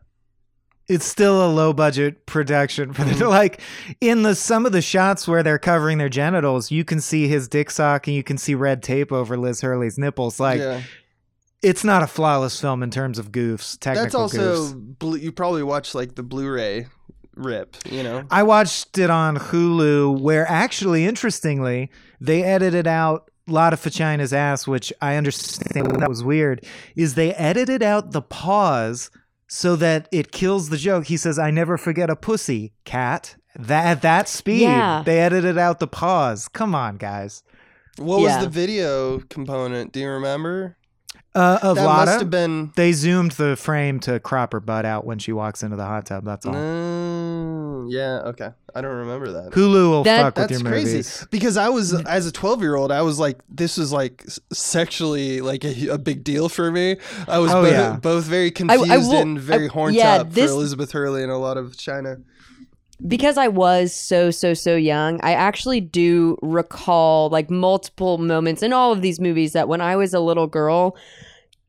it's still a low budget production for the, like in the, some of the shots where they're covering their genitals, you can see his dick sock and you can see red tape over Liz Hurley's nipples. Like, yeah. It's not a flawless film in terms of goofs, technical goofs. That's also, goofs. You probably watched like the Blu-ray rip, you know? I watched it on Hulu where actually, interestingly, they edited out Alotta Fagina's ass, which I understand that was weird, is they edited out the pause so that it kills the joke. He says, I never forget a pussy, cat. That, at that speed, yeah. They edited out the pause. Come on, guys. What yeah. was the video component? Do you remember? Uh, of that Lotta, must have been... they zoomed the frame to crop her butt out when she walks into the hot tub. That's all. Mm, yeah, okay. I don't remember that. Hulu will that, fuck with your movies. That's crazy. Because I was, as a twelve-year-old, I was like, this is like sexually like a, a big deal for me. I was oh, both, yeah. both very confused I, I will, and very I, horned yeah, up this... for Elizabeth Hurley and a lot of China. Because I was so, so, so young, I actually do recall like multiple moments in all of these movies that when I was a little girl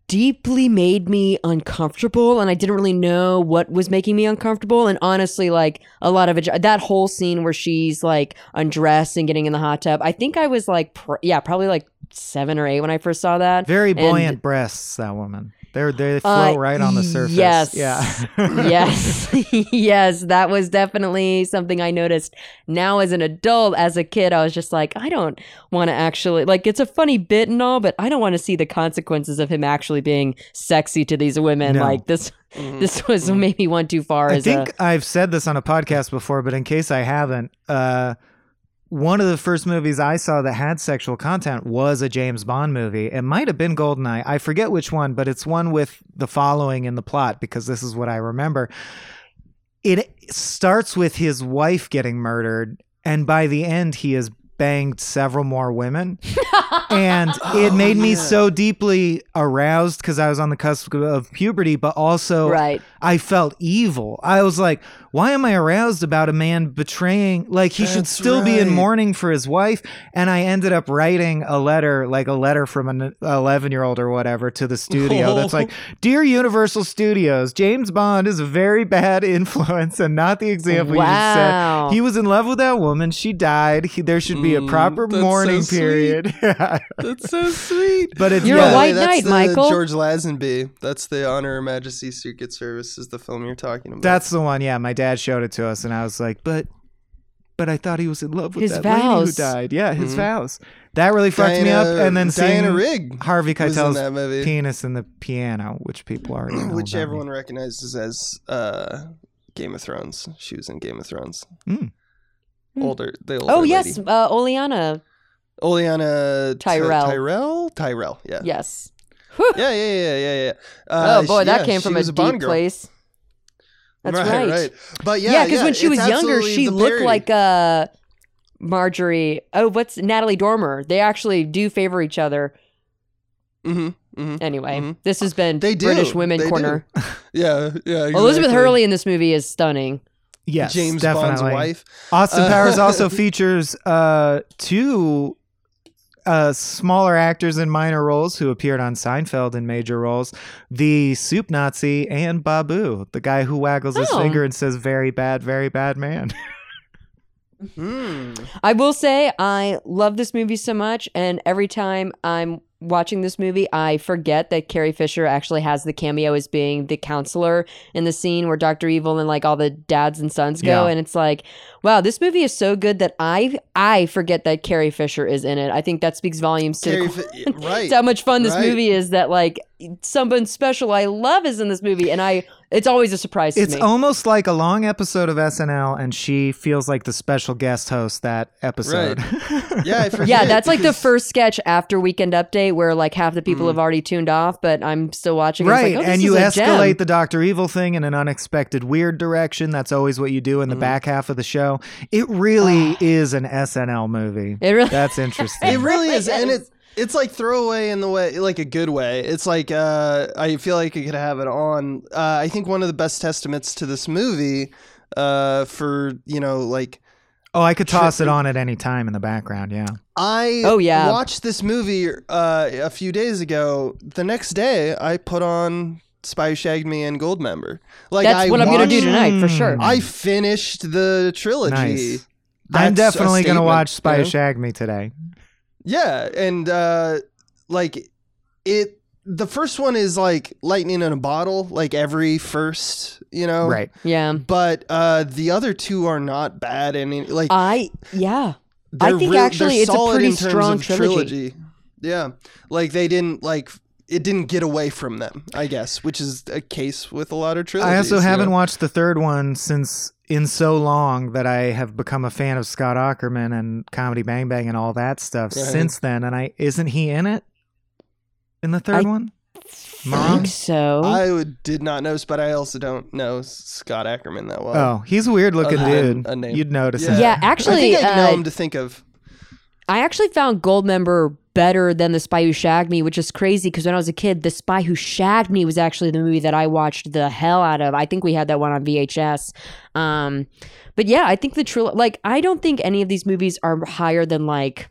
deeply made me uncomfortable, and I didn't really know what was making me uncomfortable. And honestly, like a lot of it, that whole scene where she's like undressed and getting in the hot tub, I think I was like, pr- yeah, probably like seven or eight when I first saw that. Very buoyant and- breasts, that woman. They're, they float uh, right on the surface. Yes. Yeah. yes. yes. That was definitely something I noticed now as an adult. As a kid, I was just like, I don't want to actually, like, it's a funny bit and all, but I don't want to see the consequences of him actually being sexy to these women. No. Like, this mm-hmm. this was mm-hmm. maybe one too far. I as think a... I've said this on a podcast before, but in case I haven't, uh, one of the first movies I saw that had sexual content was a James Bond movie. It might have been Goldeneye. I forget which one, but it's one with the following in the plot, because this is what I remember. It starts with his wife getting murdered, and by the end, he has banged several more women. And oh, it made me yeah. so deeply aroused because I was on the cusp of puberty, but also right. I felt evil. I was like, why am I aroused about a man betraying? Like, he That's should still right. be in mourning for his wife. And I ended up writing a letter, like a letter from an eleven-year-old or whatever, to the studio oh. that's like, Dear Universal Studios, James Bond is a very bad influence and not the example wow. you said. He was in love with that woman. She died. He, there should be a proper mm, mourning so period. That's so sweet. But it's you're yeah, a white knight, Michael. George Lazenby. That's the Honor Her Majesty's Secret Service is the film you're talking about. That's the one. Yeah, my dad showed it to us, and I was like, "But, but I thought he was in love with his that vows. Lady who died." Yeah, his mm-hmm. vows. That really fucked Diana, me up. And then Diana Rigg, Harvey Keitel's in penis in the piano, which people already know, which everyone me. recognizes as uh, Game of Thrones. She was in Game of Thrones. Mm. Older, the older. Oh yes, uh, Oleana. Oleana Tyrell. T- Tyrell? Tyrell, yeah. Yes. Whew. Yeah, yeah, yeah, yeah, yeah. Uh, oh, boy, she, that yeah, came from a deep place. That's right. Right, right. But yeah, yeah, because yeah, when she was younger, she looked like uh, Marjorie. Oh, what's Natalie Dormer? They actually do favor each other. Mm-hmm. Mm-hmm. Anyway, mm-hmm. this has been they British do. Women they Corner. Do. Yeah, yeah. Exactly. Elizabeth Hurley in this movie is stunning. Yes, James definitely. Bond's wife. Austin Powers uh, also features uh, two uh, smaller actors in minor roles who appeared on Seinfeld in major roles, the Soup Nazi and Babu, the guy who waggles oh. his finger and says, very bad, very bad man. mm. I will say I love this movie so much, and every time I'm watching this movie, I forget that Carrie Fisher actually has the cameo as being the counselor in the scene where Doctor Evil and like all the dads and sons go. Yeah. And it's like, wow, this movie is so good that I I forget that Carrie Fisher is in it. I think that speaks volumes to, Carrie, the, right, to how much fun this right. movie is, that like someone special I love is in this movie. And I it's always a surprise to it's me. It's almost like a long episode of S N L and she feels like the special guest host that episode. Right. Yeah, I forget. Yeah, that's like the first sketch after Weekend Update where like half the people mm. have already tuned off, but I'm still watching. Right, like, oh, and you escalate the Doctor Evil thing in an unexpected weird direction. That's always what you do in the mm. back half of the show. It really is an S N L movie. It really That's interesting. It really is, and it's It's like throwaway in the way, like a good way. It's like, uh, I feel like you could have it on. Uh, I think one of the best testaments to this movie uh, for, you know, like. Oh, I could toss tri- it on at any time in the background. Yeah. I oh, yeah. watched this movie uh, a few days ago. The next day I put on Spy Who Shagged Me and Goldmember. Like, That's I what watched, I'm going to do tonight for sure. I finished the trilogy. Nice. I'm definitely going to watch Spy Who you know? Shagged Me today. Yeah, and uh, like it, the first one is like lightning in a bottle, like every first, you know, right? Yeah, but uh, the other two are not bad, and like I, yeah, I think real, actually it's a pretty strong trilogy. trilogy. Yeah, like they didn't like. It didn't get away from them, I guess, which is a case with a lot of trilogies. I also haven't you know? watched the third one since in so long that I have become a fan of Scott Aukerman and Comedy Bang Bang and all that stuff right. since then. And I isn't he in it in the third I one? I think so. I did not notice, but I also don't know Scott Aukerman that well. Oh, he's a weird looking uh, dude. A name. You'd notice yeah. it. Yeah, actually. I think I know uh, him to think of. I actually found Goldmember better than The Spy Who Shagged Me, which is crazy because when I was a kid, The Spy Who Shagged Me was actually the movie that I watched the hell out of. I think we had that one on V H S. Um, but yeah, I think the trilogy, like, I don't think any of these movies are higher than like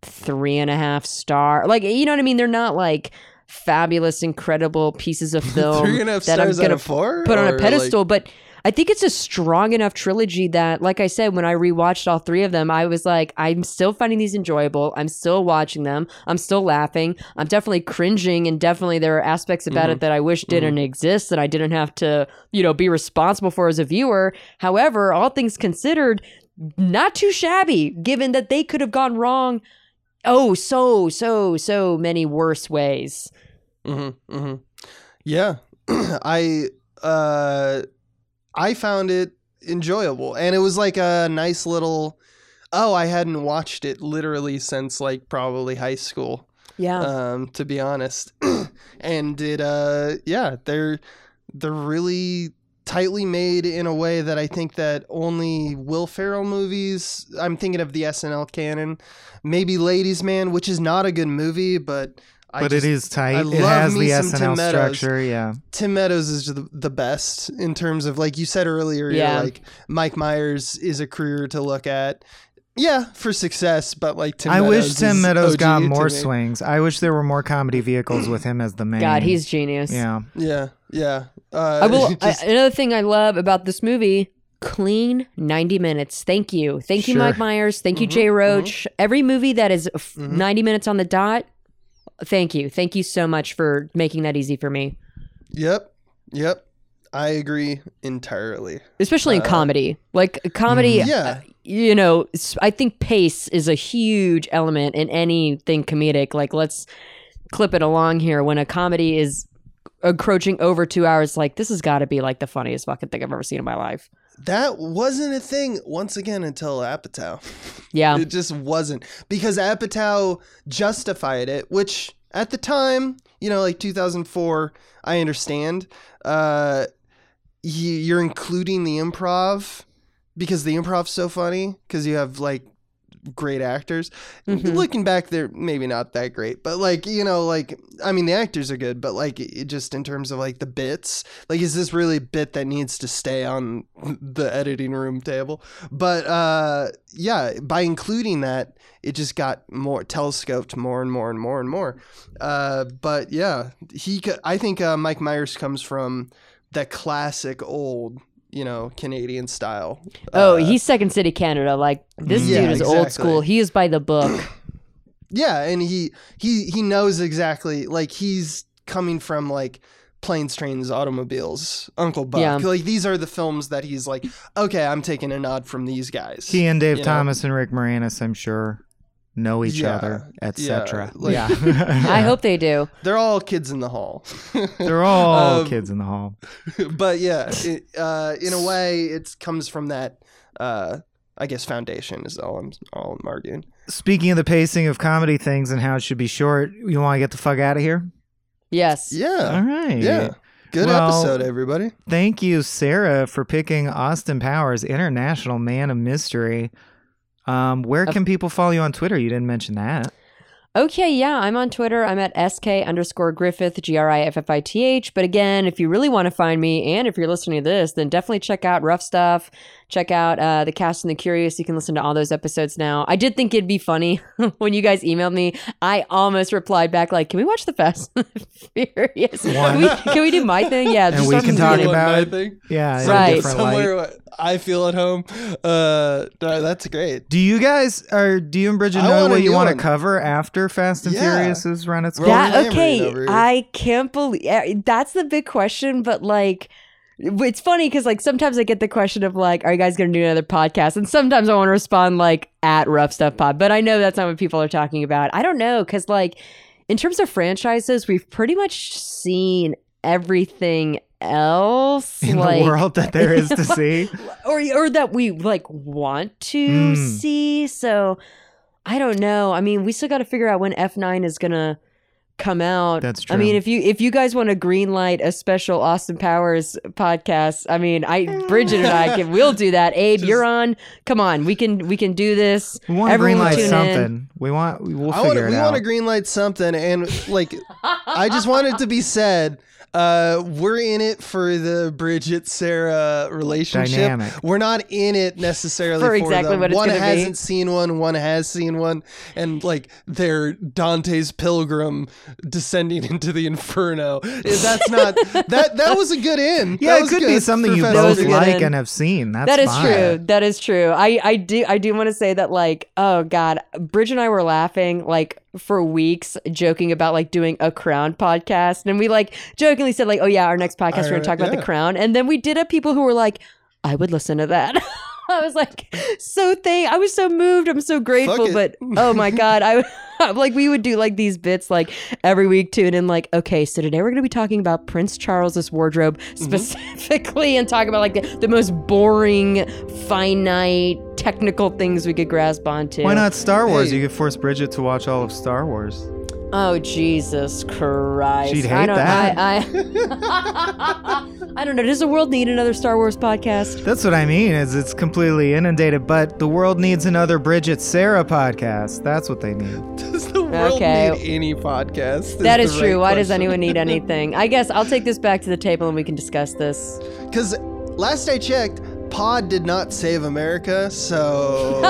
three and a half star. Like, you know what I mean? They're not like fabulous, incredible pieces of film three and a half that I'm going to put on a pedestal, like- but I think it's a strong enough trilogy that, like I said, when I rewatched all three of them, I was like, I'm still finding these enjoyable. I'm still watching them. I'm still laughing. I'm definitely cringing, and definitely there are aspects about mm-hmm. it that I wish didn't mm-hmm. exist, that I didn't have to, you know, be responsible for as a viewer. However, all things considered, not too shabby, given that they could have gone wrong oh, so, so, so many worse ways. Mm-hmm. Mm-hmm. Yeah. I... uh I found it enjoyable, and it was like a nice little, oh, I hadn't watched it literally since like probably high school. Yeah. Um, to be honest. And it, uh, yeah, they're, they're really tightly made in a way that I think that only Will Ferrell movies, I'm thinking of the S N L canon, maybe Ladies Man, which is not a good movie, but I but just, it is tight. I it love has me the some S N L Tim structure. Yeah, Tim Meadows is the, the best in terms of, like you said earlier. Yeah, like Mike Myers is a career to look at. Yeah, for success, but like Tim. I Meadows wish Tim Meadows O G got more swings. I wish there were more comedy vehicles with him as the main. God, he's genius. Yeah, yeah, yeah. Uh, I will. Just, I, another thing I love about this movie. Clean ninety minutes. Thank you, thank sure. you, Mike Myers. Thank mm-hmm, you, Jay Roach. Mm-hmm. Every movie that is f- mm-hmm. ninety minutes on the dot. Thank you. Thank you so much for making that easy for me. Yep. Yep. I agree entirely. Especially in uh, comedy. Like comedy, yeah. uh, you know, I think pace is a huge element in anything comedic. Like, let's clip it along here. When a comedy is encroaching over two hours, like this has got to be like the funniest fucking thing I've ever seen in my life. That wasn't a thing, once again, until Apatow. Yeah. It just wasn't. Because Apatow justified it, which at the time, you know, like two thousand four, I understand. Uh, you're including the improv because the improv's so funny because you have, like, great actors. Mm-hmm. Looking back, they're maybe not that great, but like, you know, like, I mean, the actors are good, but like, it just in terms of like the bits, like, is this really a bit that needs to stay on the editing room table? But uh, yeah, by including that, it just got more telescoped more and more and more and more. Uh, but yeah, he, I think uh, Mike Myers comes from that classic old, you know, Canadian style. Oh, uh, he's Second City Canada. Like, this yeah, dude is exactly. old school. He is by the book. Yeah, and he he he knows exactly, like, he's coming from like Planes, Trains, Automobiles, Uncle Buck. Yeah. Like, these are the films that he's like, okay, I'm taking a nod from these guys. He and Dave Thomas know? and Rick Moranis, I'm sure, know each yeah. other, et cetera. Yeah. Like, yeah. I hope they do. They're all Kids in the Hall. They're all um, Kids in the Hall. But yeah, it, uh, in a way, it comes from that, uh, I guess, foundation is all I'm, all I'm arguing. Speaking of the pacing of comedy things and how it should be short, you want to get the fuck out of here? Yes. Yeah. All right. Yeah. Good well, episode, everybody. Thank you, Sarah, for picking Austin Powers, International Man of Mystery. Um, where can people follow you on Twitter? You didn't mention that. Okay, yeah, I'm on Twitter. I'm at sk underscore Griffith, G R I F F I T H. But again, if you really want to find me, and if you're listening to this, then definitely check out Rough Stuff. Check out uh, The Cast and the Curious. You can listen to all those episodes now. I did think it'd be funny when you guys emailed me. I almost replied back like, can we watch The Fast and the Furious? Can we, can we do my thing? Yeah. And we can talk about it. Thing. Yeah. Some, right. Somewhere light. I feel at home. Uh, that's great. Do you guys, or do you and Bridget know what you want to cover after Fast and yeah. Furious is run its course? Okay. I can't believe, that's the big question, but like, it's funny because like sometimes I get the question of like, are you guys going to do another podcast? And sometimes I want to respond like at Rough Stuff Pod, but I know that's not what people are talking about. I don't know, because like in terms of franchises, we've pretty much seen everything else in like, the world that there is to see, or or that we like want to mm. see. So I don't know. I mean, we still got to figure out when F nine is going to come out. That's true. I mean, if you if you guys want to green light a special Austin Powers podcast, I mean, I Bridget and I can we'll do that. Abe, Just, you're on. Come on, we can we can do this. We want to green light something. In. We want we will figure wanna, it we out. We want to green light something, and like I just want it to be said. Uh, we're in it for the Bridget Sarah relationship. Dynamic. We're not in it necessarily for, for exactly them. What it's One hasn't be. seen one. One has seen one, and like they're Dante's pilgrim descending into the inferno. That's not that. That was a good end. Yeah, it could be something you both like and have seen. That's that is fine. true. That is true. I I do I do want to say that like oh god, Bridget and I were laughing like for weeks joking about like doing a Crown podcast, and we like jokingly said like, oh yeah, our next podcast we're gonna talk yeah. about the Crown, and then we did have people who were like, I would listen to that. I was like, so thank I was so moved, I'm so grateful, but oh my god, I like we would do like these bits like every week too, and then like, okay, so today we're gonna be talking about Prince Charles's wardrobe specifically, mm-hmm. and talk about like the, the most boring, finite technical things we could grasp onto. Why not Star Wars? Hey. You could force Bridget to watch all of Star Wars. Oh, Jesus Christ. She'd hate I don't, that. I, I, I don't know. Does the world need another Star Wars podcast? That's what I mean, is it's completely inundated, but the world needs another Bridget Sarah podcast. That's what they need. Does the world okay. need any podcast? That is, is true. Right Why question. Does anyone need anything? I guess I'll take this back to the table and we can discuss this. Because last I checked, Pod did not save America, so...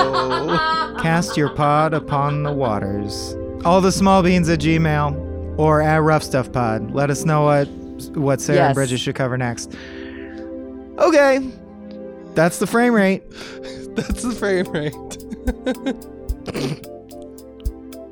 Cast your pod upon the waters. All the small beans at Gmail or at Rough Stuff Pod. Let us know what what Sarah yes. and Bridget should cover next. Okay. That's the frame rate. That's the frame rate.